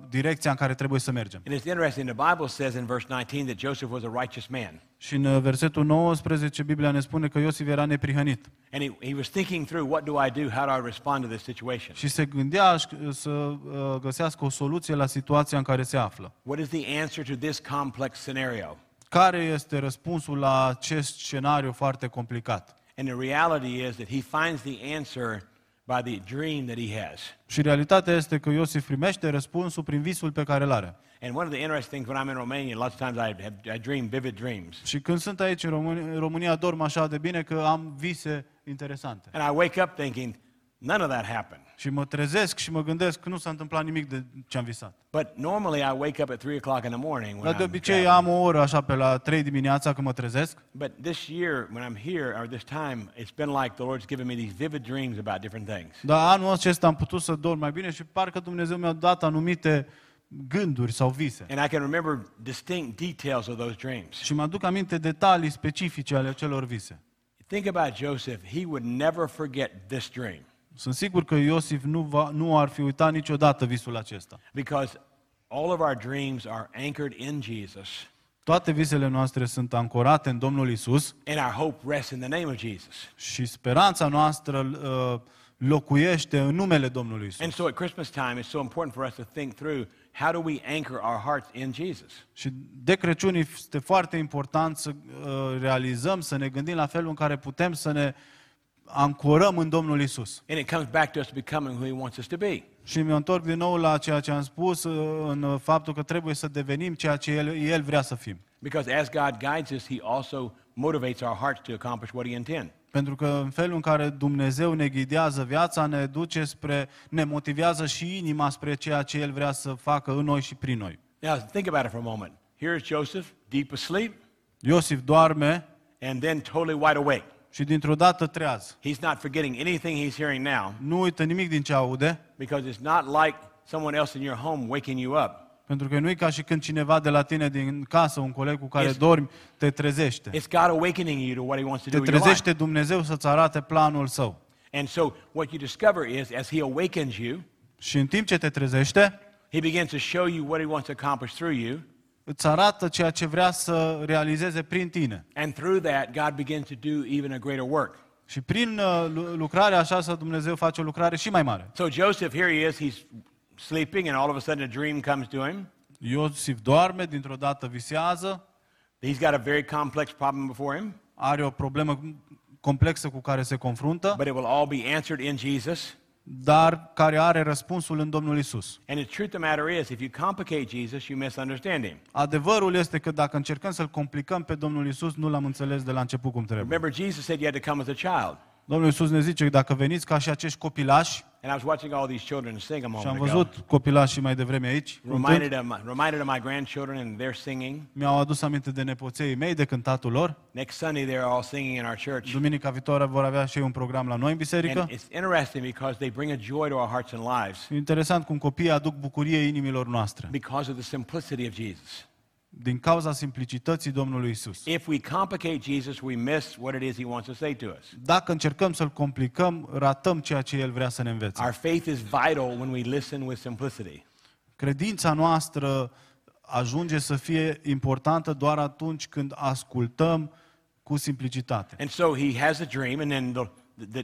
direcția în care trebuie să mergem. And it's interesting, the Bible says in verse 19 that Joseph was a righteous man. Și în versetul 19 Biblia ne spune că Iosif era neprihănit. And he was thinking through what do I do? How do I respond to this situation? Și se gândea să găsească o soluție la situația în care se află. What is the answer to this complex scenario? Care este răspunsul la acest scenariu foarte complicat? And the reality is that he finds the answer by the dream that he has. Și realitatea este că Iosif primește răspunsul prin visul pe care îl are. And one of the interesting things when I'm in Romania, lots of times I dream vivid dreams. Și când sunt aici în România dorm așa de bine că am vise interesante. And I wake up thinking none of that happened. Și mă trezesc și mă gândesc că nu s-a întâmplat nimic de ce am visat. But normally I wake up at 3 o'clock in the morning. Dar de obicei am o oră așa pe la 3 dimineața când mă trezesc. But this year when I'm here or this time it's been like the Lord's given me these vivid dreams about different things. Da, anul acesta am putut să dorm mai bine și parcă Dumnezeu mi-a dat anumite gânduri sau vise. And I can remember distinct details of those dreams. Și mi-aduc aminte detalii specifice ale acelor vise. Think about Joseph, he would never forget this dream. Sunt sigur că Iosif nu ar fi uitat niciodată visul acesta. Because all of our dreams are anchored in Jesus. Toate visele noastre sunt ancorate în Domnul Isus. And our hope rests in the name of Jesus. Și speranța noastră locuiește în numele Domnului Isus. And so at Christmas time it's so important for us to think through how do we anchor our hearts in Jesus. Și de Crăciun este foarte important să realizăm, să ne gândim la felul în care putem să ne ancorăm în Domnul Isus. And it comes back to us becoming who he wants us to be. Și mă întorc din nou la ceea ce am spus, în faptul că trebuie să devenim ceea ce el vrea să fim. Because as God guides us, he also motivates our hearts to accomplish what he intends. Pentru că în felul în care Dumnezeu ne ghidează viața, ne duce spre, ne motivează și inima spre ceea ce el vrea să facă în noi și prin noi. Now think about it for a moment. Here is Joseph, deep asleep. Iosif doarme. And then totally wide awake. Și dintr-o dată treaz. He's not forgetting anything he's hearing now. Nu uită nimic din ce aude. Because it's not like someone else in your home waking you up. Pentru că nu e ca și când cineva de la tine din casă, un coleg cu care dormi, te trezește. It's God awakening you to what he wants to do in your life. Te trezește Dumnezeu să-ți arate planul său. And so what you discover is as he awakens you, și în timp ce te trezește, he begins to show you what he wants to accomplish through you. Îți arată ceea ce vrea să realizeze prin tine. And through that God begins to do even a greater work. Și prin lucrarea aceasta Dumnezeu face o lucrare și mai mare. So Joseph, here he is, he's sleeping and all of a sudden a dream comes to him. Iosif doarme, dintr-o dată visează. He's got a very complex problem before him. Are o problemă complexă cu care se confruntă. But it will all be answered in Jesus. Dar care are răspunsul în Domnul Isus. Adevărul este că dacă încercăm să-l complicăm pe Domnul Isus, nu l-am înțeles de la început cum trebuie. Remember, Jesus said you had to come as a child. Domnul Isus ne zice că dacă veniți ca și acești copilași. And I was watching all these children sing a moment ago. Și am văzut copilașii mai devreme aici. Reminded of my grandchildren and their singing. Mi-au adus aminte de nepoții mei, de cântatul lor. Next Sunday they're all singing in our church. Duminica viitoare vor avea și ei un program la noi în biserică. And it's interesting because they bring a joy to our hearts and lives. Interesant cum copiii aduc bucurie inimilor noastre. Because of the simplicity of Jesus. Din cauza simplicității Domnului Isus. If we complicate Jesus, we miss what it is he wants to say to us. Dacă încercăm să-l complicăm, ratăm ceea ce el vrea să ne învețe. Our faith is vital when we listen with simplicity. Credința noastră ajunge să fie importantă doar atunci când ascultăm cu simplicitate. And so he has a dream and then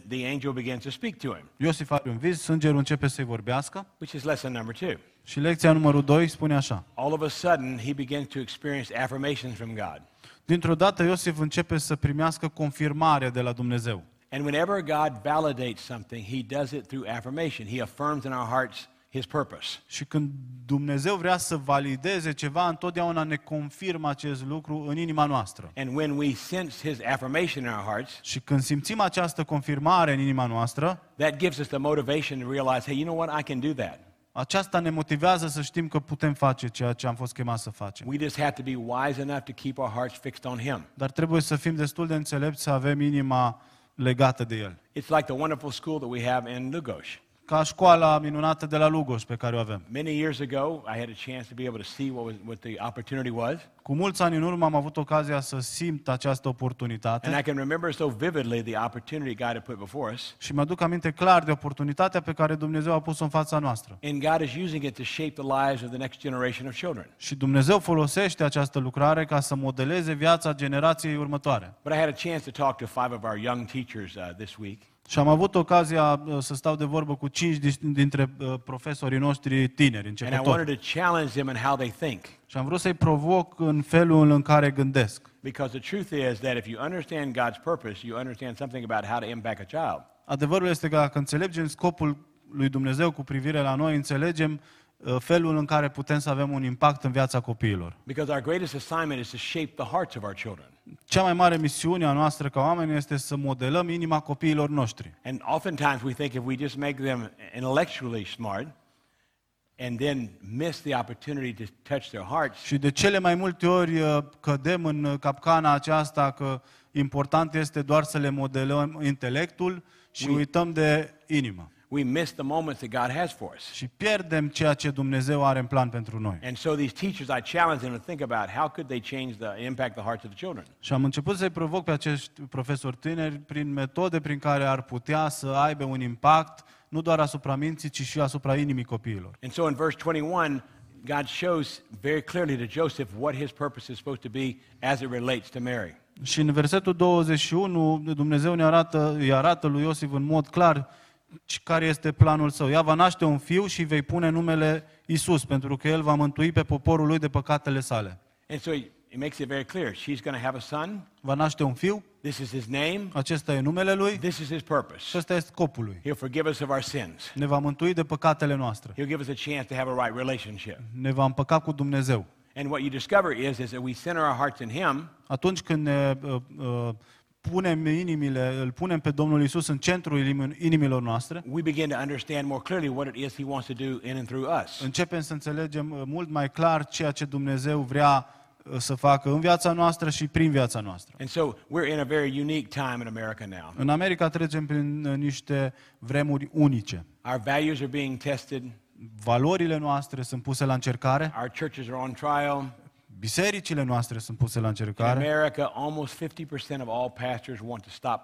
the angel begins to speak to him. Iosif are un vis, îngerul începe să-i vorbească. Which is lesson number 2. Și lecția numărul 2 spune așa. All of a sudden he begins to experience affirmations from God. Dintr-o dată Iosif începe să primească confirmare de la Dumnezeu. And whenever God validates something, he does it through affirmation. He affirms in our hearts his purpose. Și când Dumnezeu vrea să valideze ceva, întotdeauna ne confirmă acest lucru în inima noastră. And when we sense his affirmation in our hearts, și când simțim această confirmare în inima noastră, that gives us the motivation to realize, hey, you know what, I can do that. Aceasta ne motivează să știm că putem face ceea ce am fost chemați să facem. We just have to be wise enough to keep our hearts fixed on him. Dar trebuie să fim destul de înțelepți să avem inima legată de el. It's like the wonderful school that we have in Lugoj. Ca școala minunată de la Lugoj pe care o avem. Many years ago, I had a chance to be able to see what the opportunity was. Cu mulți ani în urmă am avut ocazia să simt această oportunitate. And I can remember so vividly the opportunity God had put before us. Și mi-aduc aminte clar de oportunitatea pe care Dumnezeu a pus-o în fața noastră. And God is using it to shape the lives of the next generation of children. Și Dumnezeu folosește această lucrare ca să modeleze viața generației următoare. But I had a chance to talk to 5 of our young teachers this week. Și am avut ocazia să stau de vorbă cu 5 dintre profesorii noștri tineri, începători. Și am vrut să-i provoc în felul în care gândesc. Adevărul este că dacă înțelegem scopul lui Dumnezeu cu privire la noi, înțelegem felul în care putem să avem un impact în viața copiilor. Cea mai mare misiune a noastră ca oameni este să modelăm inima copiilor noștri. And oftentimes we think if we just make them intellectually smart and then miss the opportunity to touch their hearts. Și de cele mai multe ori cădem în capcana aceasta că important este doar să le modelăm intelectul și uităm de inimă. We miss the moments that God has for us. Și pierdem ceea ce Dumnezeu are în plan pentru noi. And so these teachers, I challenge them to think about how could they change the impact the hearts of the children. Și am început să-i provoc pe acești profesori tineri prin metode prin care ar putea să aibă un impact nu doar asupra minții, ci și asupra inimii copiilor. And so in verse 21 God shows very clearly to Joseph what his purpose is supposed to be as it relates to Mary. Și în versetul 21 Dumnezeu îi arată lui Iosif în mod clar care este planul său. Ea va naște un fiu și vei pune numele Iisus, pentru că el va mântui pe poporul lui de păcatele sale. And so it makes it very clear. She's going to have a son. Va naște un fiu. This is his name. Acesta e numele lui. This is his purpose. Și acesta este scopul lui. He'll forgive us of our sins. Ne va mântui de păcatele noastre. He'll give us a chance to have a right relationship. Ne va împăca cu Dumnezeu. And what you discover is that we center our hearts in him. Atunci când ne punem inimile, îl punem pe Domnul Iisus în centrul inimilor noastre, we begin to understand more clearly what it is he wants to do in and through us. Începem să înțelegem mult mai clar ceea ce Dumnezeu vrea să facă în viața noastră și prin viața noastră. And so we're in a very unique time in America now. În America trecem prin niște vremuri unice. Our values are being tested. Valorile noastre sunt puse la încercare. Our churches are on trial. Bisericile noastre sunt puse la încercare. In America, almost 50% of all pastors want to stop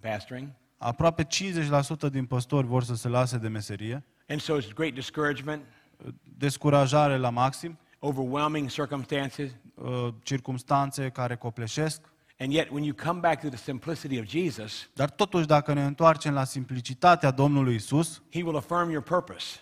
pastoring. Aproape 50% din păstori vor să se lase de meserie. And so it's great discouragement. Descurajare la maxim. Overwhelming circumstances. Circumstanțe care copleșesc. And yet when you come back to the simplicity of Jesus, dar totuși dacă ne întoarcem la simplicitatea Domnului Iisus, he will affirm your purpose.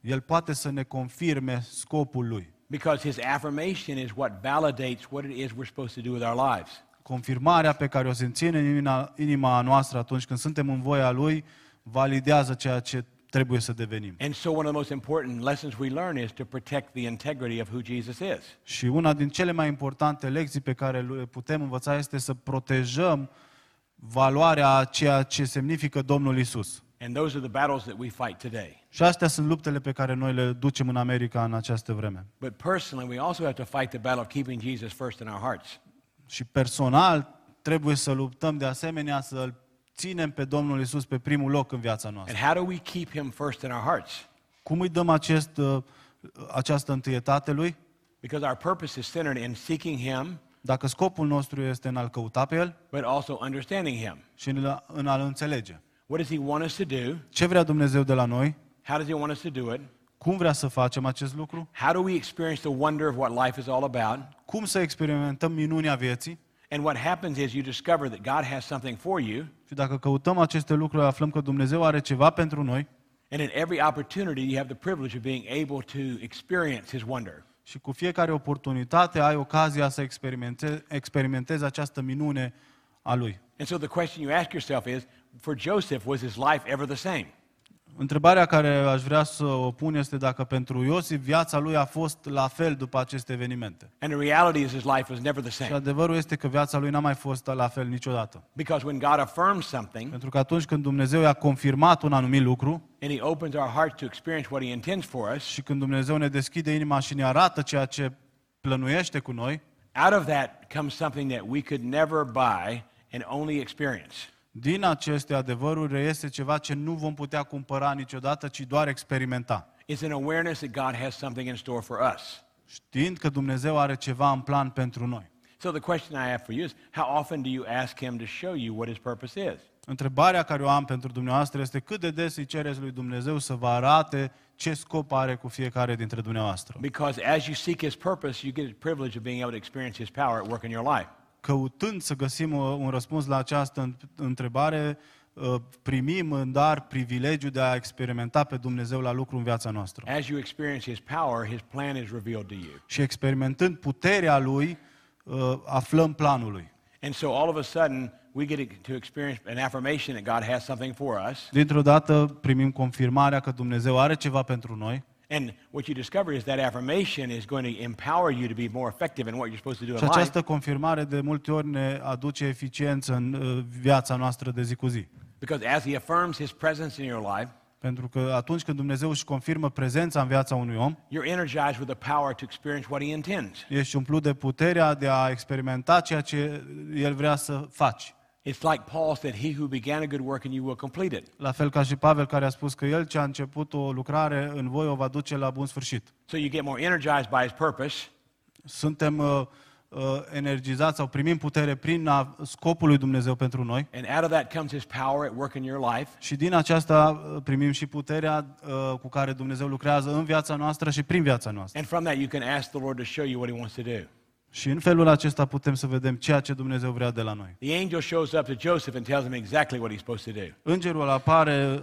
El poate să ne confirme scopul lui. Because his affirmation is what validates what it is we're supposed to do with our lives. Confirmarea pe care o simțim în inima noastră atunci când suntem în voia lui validează ceea ce trebuie să devenim. And so one of the most important lessons we learn is to protect the integrity of who Jesus is. Și una din cele mai importante lecții pe care le putem învăța este să protejăm valoarea a ceea ce semnifică Domnul Iisus. And those are the battles that we fight today. Și astea sunt luptele pe care noi le ducem în America în această vreme. But personally we also have to fight the battle of keeping Jesus first in our hearts. Și personal trebuie să luptăm de asemenea să ținem pe Domnul Iisus pe primul loc în viața noastră. And how do we keep him first in our hearts? Cum îi dăm această întâietate lui? Because our purpose is centered in seeking him. Dacă scopul nostru este în a-l căuta pe el, but also understanding him. Și în a-l înțelege. What does he want us to do? Ce vrea Dumnezeu de la noi? How does he want us to do it? Cum vrea să facem acest lucru? How do we experience the wonder of what life is all about? Cum să experimentăm minunea vieții? And what happens is you discover that God has something for you. Și dacă căutăm aceste lucruri, aflăm că Dumnezeu are ceva pentru noi. And in every opportunity you have the privilege of being able to experience his wonder. Și cu fiecare oportunitate ai ocazia să experimentezi această minune a lui. And so the question you ask yourself is, for Joseph, was his life ever the same? Întrebarea care aș vrea să o pun este dacă pentru Iosif viața lui a fost la fel după aceste evenimente. And the reality is his life was never the same. Și adevărul este că viața lui n-a mai fost la fel niciodată. Because when God affirms something, pentru că atunci când Dumnezeu i-a confirmat un anumit lucru, and he opens our heart to experience what he intends for us, și când Dumnezeu ne deschide inima și ne arată ceea ce plănuiește cu noi, out of that comes something that we could never buy and only experience. Din aceste adevăruri reiese ceva ce nu vom putea cumpăra niciodată, ci doar experimenta. It's an awareness that God has something in store for us. Știind că Dumnezeu are ceva în plan pentru noi. So the question I have for you is, how often do you ask him to show you what his purpose is? Întrebarea care o am pentru dumneavoastră este cât de des îi cereți lui Dumnezeu să vă arate ce scop are cu fiecare dintre dumneavoastră. Because as you seek his purpose, you get the privilege of being able to experience his power at work in your life. Căutând să găsim un răspuns la această întrebare, primim în dar privilegiul de a experimenta pe Dumnezeu la lucru în viața noastră. As you experience his power, his plan is revealed to you. Și experimentând puterea lui, aflăm planul lui. And so all of a sudden we get to experience an affirmation that God has something for us. Dintr-o dată primim confirmarea că Dumnezeu are ceva pentru noi. And what you discover is that affirmation is going to empower you to be more effective in what you're supposed to do in life. Și această confirmare de multe ori ne aduce eficiență în viața noastră de zi cu zi. Because as he affirms his presence in your life, pentru că atunci când Dumnezeu își confirmă prezența în viața unui om, you're energized with the power to experience what he intends. Ești umplut de puterea de a experimenta ceea ce el vrea să faci. It's like Paul said, he who began a good work in you will complete it. La fel ca și Pavel care a spus că el ce a început o lucrare în voi o va duce la bun sfârșit. So you get more energized by his purpose. Suntem energizați sau primim putere prin scopul lui Dumnezeu pentru noi. And out of that comes his power at work in your life. Și din aceasta primim și puterea cu care Dumnezeu lucrează în viața noastră și prin viața noastră. And from that you can ask the Lord to show you what he wants to do. Și în felul acesta putem să vedem ceea ce Dumnezeu vrea de la noi. The angel shows up to Joseph and tells him exactly what he's supposed to do. Îngerul apare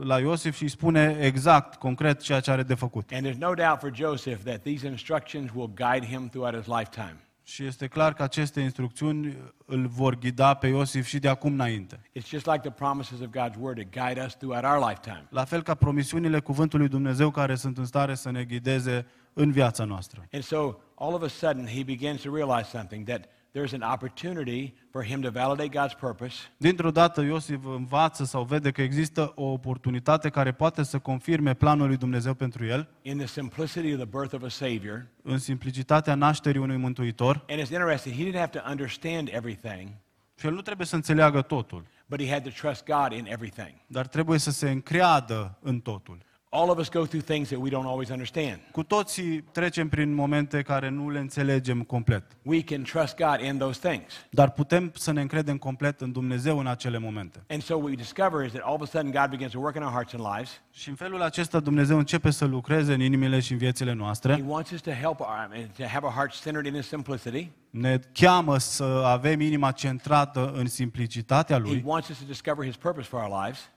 la Iosif și îi spune exact, concret ceea ce are de făcut. And there's no doubt for Joseph that these instructions will guide him throughout his lifetime. Și este clar că aceste instrucțiuni îl vor ghida pe Iosif și de acum înainte. It's just like the promises of God's word to guide us throughout our lifetime. La fel ca promisiunile cuvântului Dumnezeu care sunt în stare să ne ghideze în viața noastră. And so all of a sudden he begins to realize something, that there's an opportunity for him to validate God's purpose. Dintr-o dată Iosif învață sau vede că există o oportunitate care poate să confirme planul lui Dumnezeu pentru el. In the simplicity of the birth of a savior. În simplicitatea nașterii unui mântuitor. And it's interesting, he didn't have to understand everything. Și el nu trebuie să înțeleagă totul. But he had to trust God in everything. Dar trebuie să se încreadă în totul. All of us go through things that we don't always understand. Cu toții trecem prin momente care nu le înțelegem complet. We can trust God in those things. Dar putem să ne încredem complet în Dumnezeu în acele momente. And so what we discover is that all of a sudden God begins to work in our hearts and lives. Și în felul acesta Dumnezeu începe să lucreze în inimile și în viețile noastre. He wants us to have a heart centered in his simplicity. Ne cheamă să avem inima centrată în simplicitatea lui.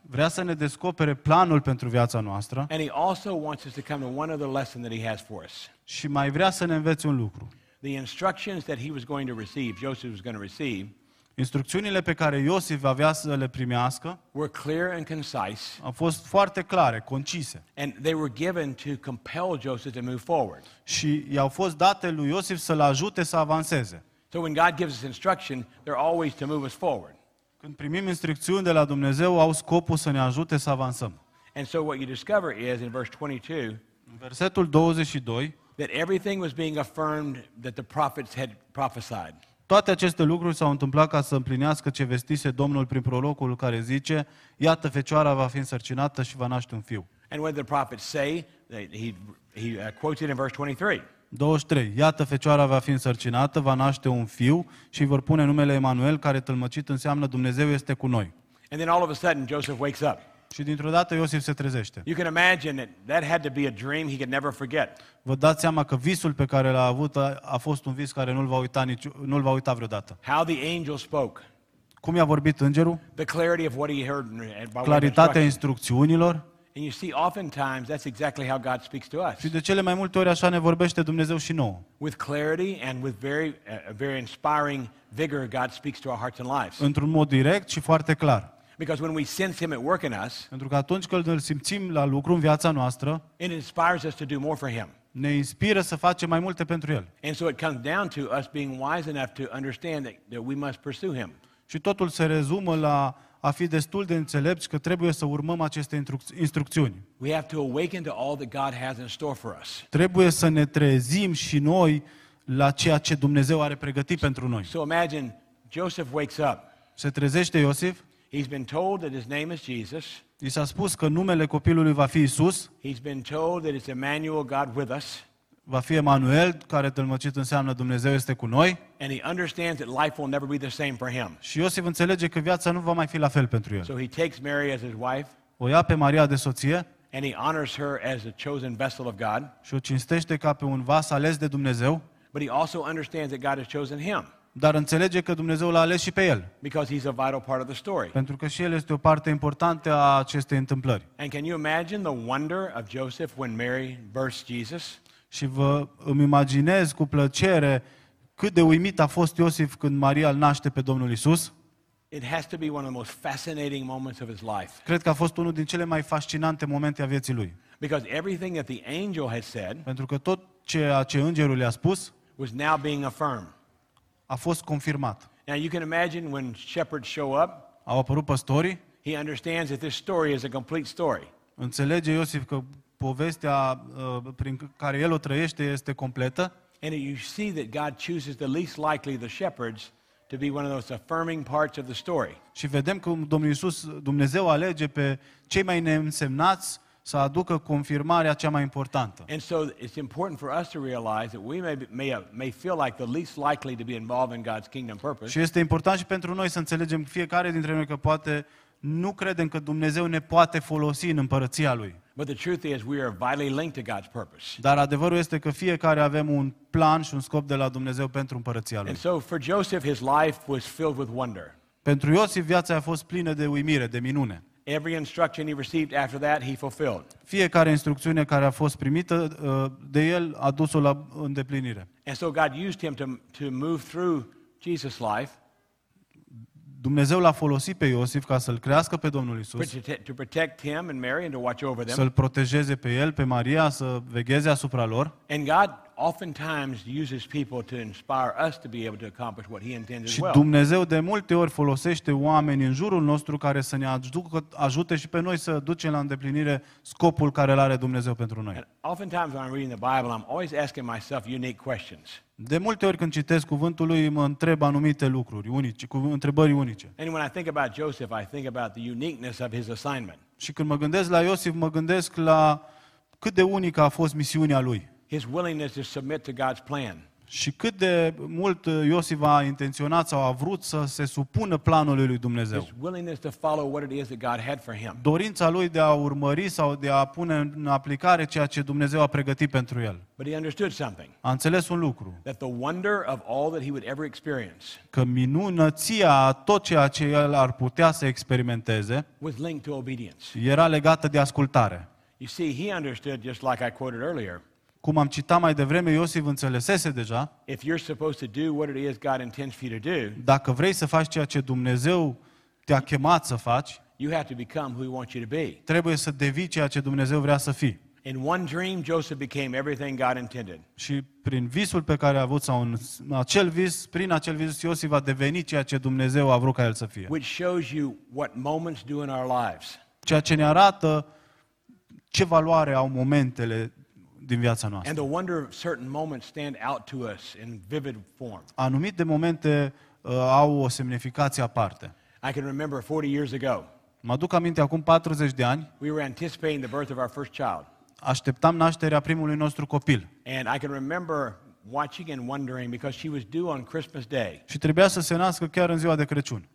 Vrea să ne descopere planul pentru viața noastră. Și mai vrea să ne învețe un lucru. Instrucțiunile pe care Iosif avea să le primească au fost foarte clare, concise. Și i-au fost date lui Iosif să-l ajute să avanseze. Când primim instrucțiuni de la Dumnezeu, au scopul să ne ajute să avansăm. În versetul 22, that everything was being affirmed that the prophets had prophesied. Toate aceste lucruri s-au întâmplat ca să împlinească ce vestise Domnul prin prorocul care zice: iată, fecioara va fi însărcinată și va naște un fiu. And what did the prophets say? He quotes it in verse 23. Iată, fecioara va fi însărcinată, va naște un fiu și îi vor pune numele Emanuel, care tălmăcit înseamnă Dumnezeu este cu noi. And then all of a sudden Joseph wakes up. Și dintr-o dată Iosif se trezește. You can imagine that had to be a dream he could never forget. Vă dați seama că visul pe care l-a avut a fost un vis care nu-l va uita vreodată. How the angel spoke. Cum i-a vorbit îngerul? The clarity of what he heard about. Claritatea instrucțiunilor. And you see oftentimes that's exactly how God speaks to us. Și de cele mai multe ori așa ne vorbește Dumnezeu și nouă. With clarity and with very inspiring vigor God speaks to our hearts and lives. Într-un mod direct și foarte clar. Because when we sense him at work in us, pentru că atunci când îl simțim la lucru în viața noastră, it inspires us to do more for him. Ne inspiră să facem mai multe pentru el. And so it comes down to us being wise enough to understand that we must pursue him. Și totul se rezumă la a fi destul de înțelepți că trebuie să urmăm aceste instrucțiuni. We have to awaken to all that God has in store for us. Trebuie să ne trezim și noi la ceea ce Dumnezeu are pregătit pentru noi. So imagine Joseph wakes up. Se trezește Iosif. He's been told that his name is Jesus. I s-a spus că numele copilului va fi Isus. He's been told that it's Emmanuel, God with us. Va fi Emanuel, care tălmăcit înseamnă Dumnezeu este cu noi. And he understands that life will never be the same for him. Și Iosif înțelege că viața nu va mai fi la fel pentru el. So he takes Mary as his wife. O ia pe Maria de soție. And he honors her as the chosen vessel of God. Și o cinstește ca pe un vas ales de Dumnezeu. But he also understands that God has chosen him. Dar înțelege că Dumnezeu l-a ales și pe el. Because he's a vital part of the story. Pentru că și el este o parte importantă a acestei întâmplări. And can you imagine the wonder of Joseph when Mary births Jesus? Și îmi imaginez cu plăcere cât de uimit a fost Iosif când Maria îl naște pe Domnul Isus. It has to be one of the most fascinating moments of his life. Cred că a fost unul din cele mai fascinante momente a vieții lui. Because everything that the angel had said, pentru că tot ceea ce îngerul i-a spus, was now being affirmed. A fost confirmat. Now you can imagine when shepherds show up. Au apărut păstorii. He understands that this story is a complete story. Înțelege Iosif că povestea prin care el o trăiește este completă. And you see that God chooses the least likely, the shepherds, to be one of those affirming parts of the story. Și vedem cum Domnul Iisus, Dumnezeu alege pe cei mai neînsemnați să aducă confirmarea cea mai importantă. And so it's important for us to realize that we may feel like the least likely to be involved in God's kingdom purpose. Și este important și pentru noi să înțelegem fiecare dintre noi că poate nu credem că Dumnezeu ne poate folosi în împărăția lui. But the truth is we are vitally linked to God's purpose. Dar adevărul este că fiecare avem un plan și un scop de la Dumnezeu pentru împărăția lui. And so for Joseph his life was filled with wonder. Pentru Iosif viața a fost plină de uimire, de minune. Every instruction he received after that he fulfilled. Fiecare instrucțiune care a fost primită de el a dus-o la îndeplinire. And so God used him to move through Jesus' life. Dumnezeu l-a folosit pe Iosif ca să-l crească pe Domnul Iisus, să-l protejeze pe el, pe Maria, să vegheze asupra lor. Și Dumnezeu de multe ori folosește oameni în jurul nostru care să ne ajute și pe noi să ducem la îndeplinire scopul care îl are Dumnezeu pentru noi. De multe ori când citesc cuvântul lui, mă întreb anumite lucruri unice, întrebări unice. Și când mă gândesc la Iosif, mă gândesc la cât de unică a fost misiunea lui. His willingness to submit to God's plan. Și cât de mult Iosif a intenționat sau a vrut să se supună planului lui Dumnezeu. Dorința lui de a urmări sau de a pune în aplicare ceea ce Dumnezeu a pregătit pentru el. A înțeles un lucru. Că minunăția a tot ceea ce el ar putea să experimenteze era legată de ascultare. Cum am citat mai devreme, Iosif înțelesese deja, dacă vrei să faci ceea ce Dumnezeu te-a chemat să faci, trebuie să devii ceea ce Dumnezeu vrea să fii. Și prin visul pe care a avut, sau prin acel vis, Iosif a devenit ceea ce Dumnezeu a vrut ca el să fie. Ceea ce ne arată ce valoare au momentele din viața noastră. Anumite momente au o semnificație aparte. Mă aduc aminte, acum 40 de ani, așteptam nașterea primului nostru copil. Și trebuia să se nască chiar în ziua de Crăciun.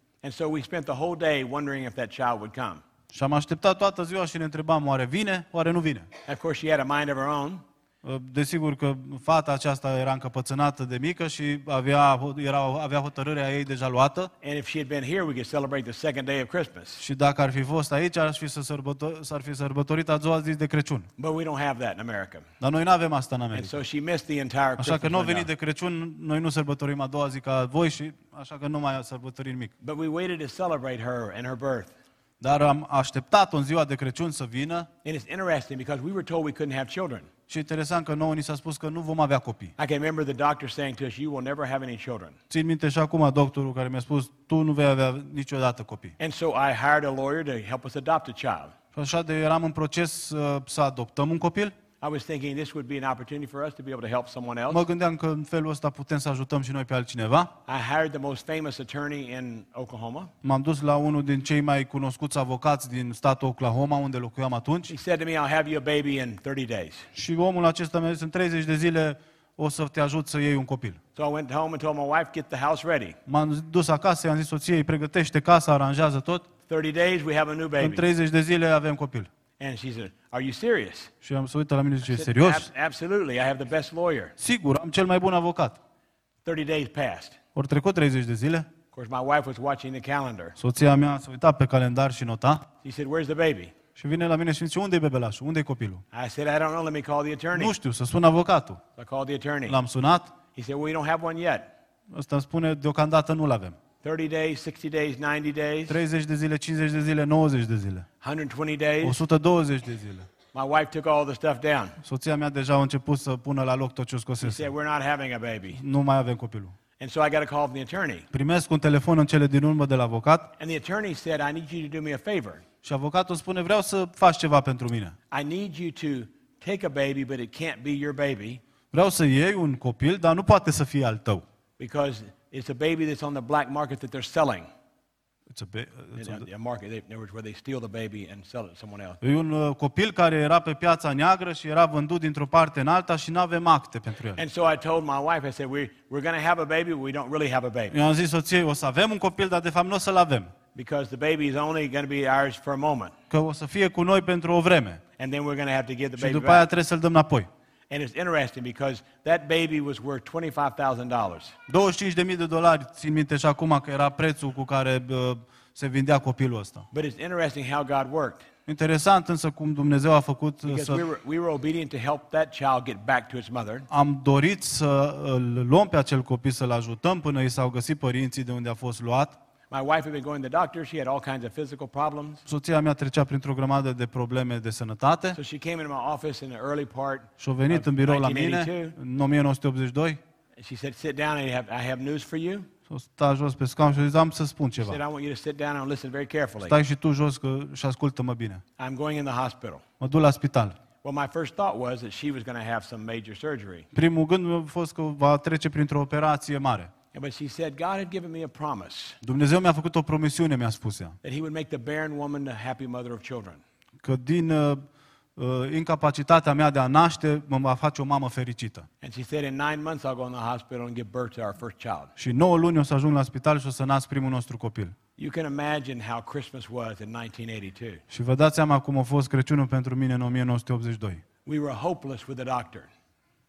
Și am așteptat toată ziua și ne întrebam, oare vine, oare nu vine. Desigur că fata aceasta era încăpățânată de mică și avea hotărârea ei deja luată. Și dacă ar fi fost aici, s-ar fi sărbătorit a doua zi de Crăciun. Dar noi nu avem asta în America. Așa că nu a venit de Crăciun, noi nu sărbătorim a doua zi ca voi, și așa că nu mai sărbătorim nimic. Dar am așteptat-o în ziua de Crăciun să vină. Și interesant că nouă ni s-a spus că nu vom avea copii. Țin minte și acum doctorul care mi-a spus, tu nu vei avea niciodată copii. Și așa de eram în proces să adoptăm un copil. Mă gândeam că în felul ăsta putem să ajutăm și noi pe altcineva. M-am dus la unul din cei mai cunoscuți avocați din statul Oklahoma, unde locuiam atunci. Și omul acesta mi-a zis, în 30 de zile o să te ajut să iei un copil. M-am dus acasă, i-am zis soției, pregătește casa, aranjează tot. În 30 de zile avem copil. And she said, "Are you serious?" Și am uitat la mine și zice, serios? Absolutely, I have the best lawyer. Sigur, am cel mai bun avocat. 30 days passed. Au trecut 30 de zile. Of course, my wife was watching the calendar. Soția mea s-a uitat pe calendar și nota. She said, "Where's the baby?" Și vine la mine și zice, unde e bebelașul? Unde e copilul? I said, "I don't know, let me call the attorney." Nu știu, să sun avocatul. I called the attorney. L-am sunat. He said, "We don't have one yet." Ăsta îmi spune, deocamdată nu-l avem. 30 days, 60 days, 90 days. 30 de zile, 50 de zile, 90 de zile. 120 days. 120 de zile. My wife took all the stuff down. Soția mea deja a început să pună la loc tot ce scosese. She said, "We're not having a baby." Nu mai avem copilul. And so I got a call from the attorney. Primesc un telefon în cele din urmă de la avocat. And the attorney said, "I need you to do me a favor." Și avocatul spune, vreau să faci ceva pentru mine. I need you to take a baby, but it can't be your baby. Vreau să iei un copil, dar nu poate să fie al tău. Because it's a baby that's on the black market that they're selling. It's a where they steal the baby and sell it to someone else. E un copil care era pe piața neagră și era vândut dintr-o parte în alta și n-avem acte pentru el. And so I told my wife, I said, we're going to have a baby, we don't really have a baby. Eu am zis soției, o să avem un copil, dar de fapt nu o să-l avem. Because the baby is only going to be ours for a moment. Că o să fie cu noi pentru o vreme. And then we're going to have to give the baby. Și după aia trebuie să-l dăm înapoi. And it's interesting because that baby was worth $25,000. $25,000, țin minte și acum că era prețul cu care se vindea copilul ăsta. But it's interesting how God worked. Interesant însă cum Dumnezeu a făcut să we were obedient to help that child get back to its mother. Am dorit să îl luăm pe acel copil, să-l ajutăm până i s-au găsit părinții de unde a fost luat. My wife had been going to the doctor. She had all kinds of physical problems. Soția mea trecea printr-o grămadă de probleme de sănătate. So she came into my office in the early part. Și-a venit în birou la mine în 1982. She said, "Sit down and I have news for you." S-a stat jos pe scaun și a zis, am să spun ceva. She said, "I want you to sit down and listen very carefully." Stai și tu jos și ascultă-mă bine. I'm going in the hospital. Mă duc la spital. Well, my first thought was that she was going to have some major surgery. Primul gând meu a fost că va trece printr-o operație mare. But she said God had given me a promise. Dumnezeu mi-a făcut o promisiune, mi-a spus ea. That he would make the barren woman the happy mother of children. Că din incapacitatea mea de a naște mă va face o mamă fericită. And she said in 9 months I'll go in the hospital and give birth to our first child. Și 9 luni o să ajung la spital și o să nasc primul nostru copil. You can imagine how Christmas was in 1982. Și vă dați seama cum a fost Crăciunul pentru mine în 1982. We were hopeless with the doctor.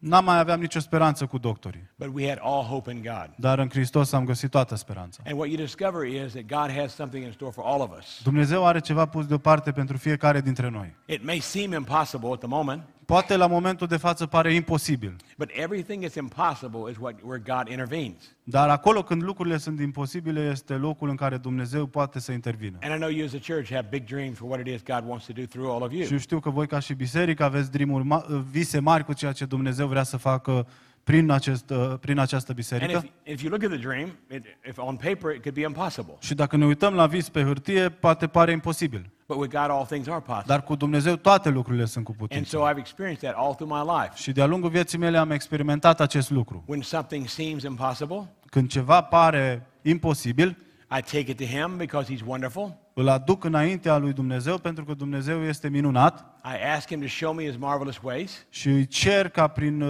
N-am mai aveam nicio speranță cu doctorii. But we had all hope in God. Dar în Hristos am găsit toată speranța. And what you discover is that God has something in store for all of us. Dumnezeu are ceva pus deoparte pentru fiecare dintre noi. It may seem impossible at the moment. Poate la momentul de față pare imposibil. But everything is impossible is where God intervenes. Dar acolo când lucrurile sunt imposibile este locul în care Dumnezeu poate să intervină. And I know you as a church have big dreams for what it is God wants to do through all of you. Și știu că voi ca și biserică aveți vise mari cu ceea ce Dumnezeu vrea să facă prin această biserică. And if you look at the dream, if on paper it could be impossible. Și dacă ne uităm la vis pe hârtie, poate pare imposibil. But with God all things are possible. Dar cu Dumnezeu toate lucrurile sunt cu putință. And so I've experienced that all through my life. Și de-a lungul vieții mele am experimentat acest lucru. When something seems impossible, când ceva pare imposibil, I take it to him because he's wonderful. Îl aduc înaintea lui Dumnezeu pentru că Dumnezeu este minunat. I ask him to show me his marvelous ways. Și îi cer ca prin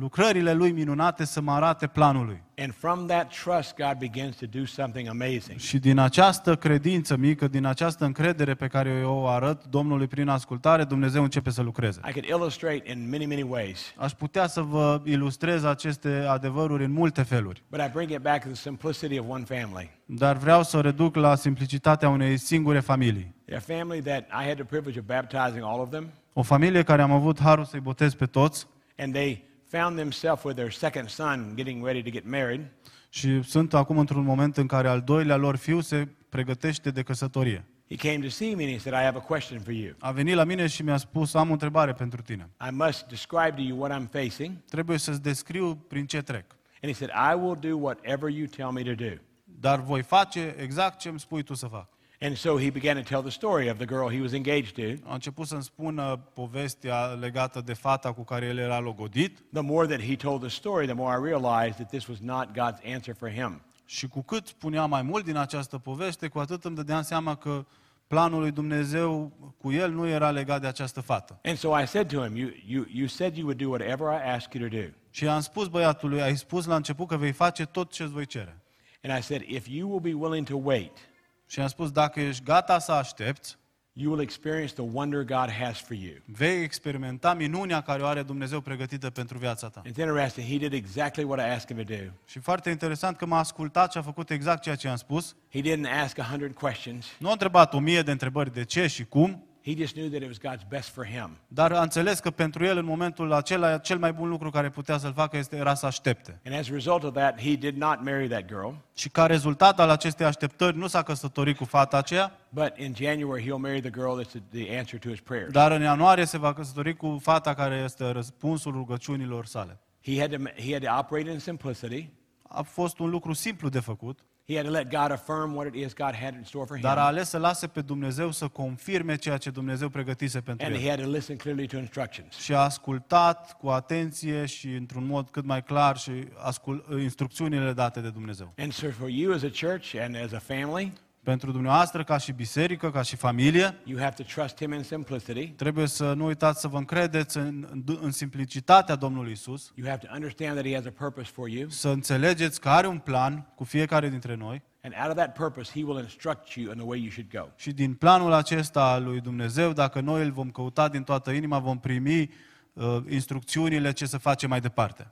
lucrările lui minunate să mă arate planul lui. And from that trust God begins to do something amazing. Și din această credință mică, din această încredere pe care eu o arăt Domnului prin ascultare, Dumnezeu începe să lucreze. I could illustrate in many ways. Aș putea să vă ilustrez aceste adevăruri în multe feluri. But I bring it back to the simplicity of one family. Dar vreau să o reduc la simplicitatea unei singure familii. A family that I had the privilege of baptizing all of them. O familie care am avut harul să-i botez pe toți. And they found themselves with their second son getting ready to get married. Și sunt acum într-un moment în care al doilea lor fiu se pregătește de căsătorie. He came to see me and he said, "I have a question for you." A venit la mine și mi-a spus, am o întrebare pentru tine. I must describe to you what I'm facing. Trebuie să-ți descriu prin ce trec. And he said, "I will do whatever you tell me to do." Dar voi face exact ce îmi spui tu să fac. And so he began to tell the story of the girl he was engaged to. A început să-mi spună povestea legată de fata cu care el era logodit. The more that he told the story, the more I realized that this was not God's answer for him. Și cu cât spunea mai mult din această poveste, cu atât îmi dădeam seama că planul lui Dumnezeu cu el nu era legat de această fată. And so I said to him, you said you would do whatever I asked you to do. Și i-am spus băiatului, ai spus la început că vei face tot ce îți voi cere. And I said, if you will be willing to wait. Și am spus, dacă ești gata să aștepți, you will experience the wonder God has for you. Vei experimenta minunea care o are Dumnezeu pregătită pentru viața ta. It's interesting. He did exactly what I asked him to do. Și foarte interesant că m-a ascultat și a făcut exact ceea ce i-am spus. He didn't ask 100 questions. Nu a întrebat 1000 de întrebări de ce și cum. He just knew that it was God's best for him. Dar a înțeles că pentru el în momentul acela cel mai bun lucru care putea să-l facă era să aștepte. And as a result of that, he did not marry that girl. Și ca rezultat al acestei așteptări nu s-a căsătorit cu fata aceea. But in January he'll marry the girl that's the answer to his prayers. Dar în ianuarie se va căsători cu fata care este răspunsul rugăciunilor sale. He had to operate in simplicity. A fost un lucru simplu de făcut. He had to let God affirm what it is God had in store for him. Dar a ales să lase pe Dumnezeu să confirme ceea ce Dumnezeu pregătise pentru el. And he had to listen clearly to instructions. Și a ascultat cu atenție și într-un mod cât mai clar și instrucțiunile date de Dumnezeu. And so for you as a church and as a family, Pentru dumneavoastră, ca și biserică, ca și familie, trebuie să nu uitați să vă încredeți în simplicitatea Domnului Iisus. Să înțelegeți că are un plan cu fiecare dintre noi. Și din planul acesta lui Dumnezeu, dacă noi îl vom căuta din toată inima, vom primi instrucțiunile ce să facem mai departe.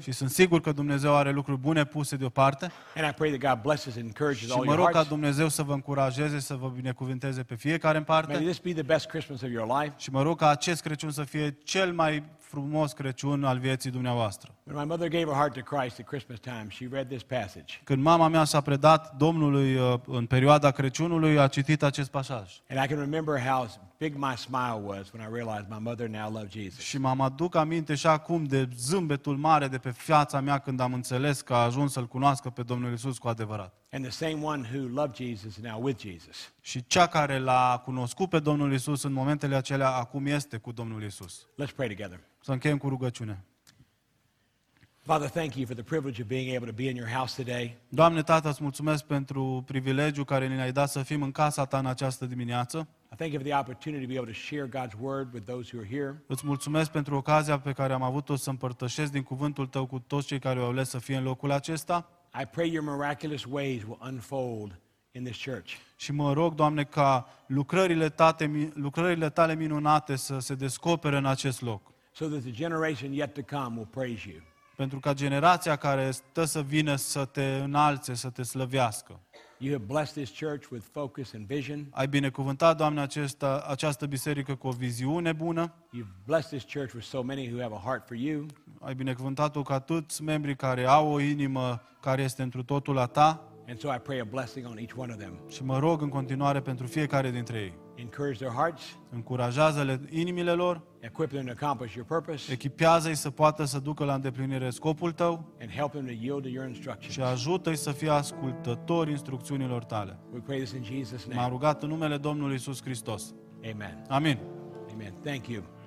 Și sunt sigur că Dumnezeu are lucruri bune puse deoparte. Și mă rog ca Dumnezeu să vă încurajeze, să vă binecuvânteze pe fiecare în parte. Și mă rog ca acest Crăciun să fie cel mai frumos Crăciun al vieții dumneavoastră. Când mama mea s-a predat Domnului în perioada Crăciunului, a citit acest pasaj. Și mă aduc aminte și acum de zâmbetul mare de pe fața mea când am înțeles că a ajuns să-L cunoască pe Domnul Iisus cu adevărat. Și cea care l-a cunoscut pe Domnul Iisus în momentele acelea, acum este cu Domnul Iisus. Să încheiem cu rugăciune. Father, thank you for the privilege of being able to be in your house today. Doamne Tată, îți mulțumesc pentru privilegiul care ne-ai dat să fim în casa Ta în această dimineață. I thank you for the opportunity to be able to share God's word with those who are here. Îți mulțumesc pentru ocazia pe care am avut-o să împărtășesc din cuvântul Tău cu toți cei care au ales să fie în locul acesta. I pray your miraculous ways will unfold in this church. Și mă rog, Doamne, ca lucrările Tale minunate să se descopere în acest loc. So that the generation yet to come will praise you. Pentru ca generația care stă să vină să te înalțe, să te slăvească. You have blessed this church with focus and vision. Ai binecuvântat, Doamne, această biserică cu o viziune bună. You've blessed this church with so many who have a heart for you. Ai binecuvântat-o cu atâți membri care au o inimă care este întru totul a Ta. And so I pray a blessing on each one of them. Și mă rog în continuare pentru fiecare dintre ei. Encourage their hearts. Încurajează-le inimile lor. Equip them to accomplish your purpose. Echipează-i să poată să ducă la îndeplinire scopul Tău. And help them to yield to your instructions. Și ajută-i să fie ascultători instrucțiunilor Tale. We pray this in Jesus' name. M-a rugat în numele Domnului Iisus Hristos. Amen. Amin. Amen. Thank you.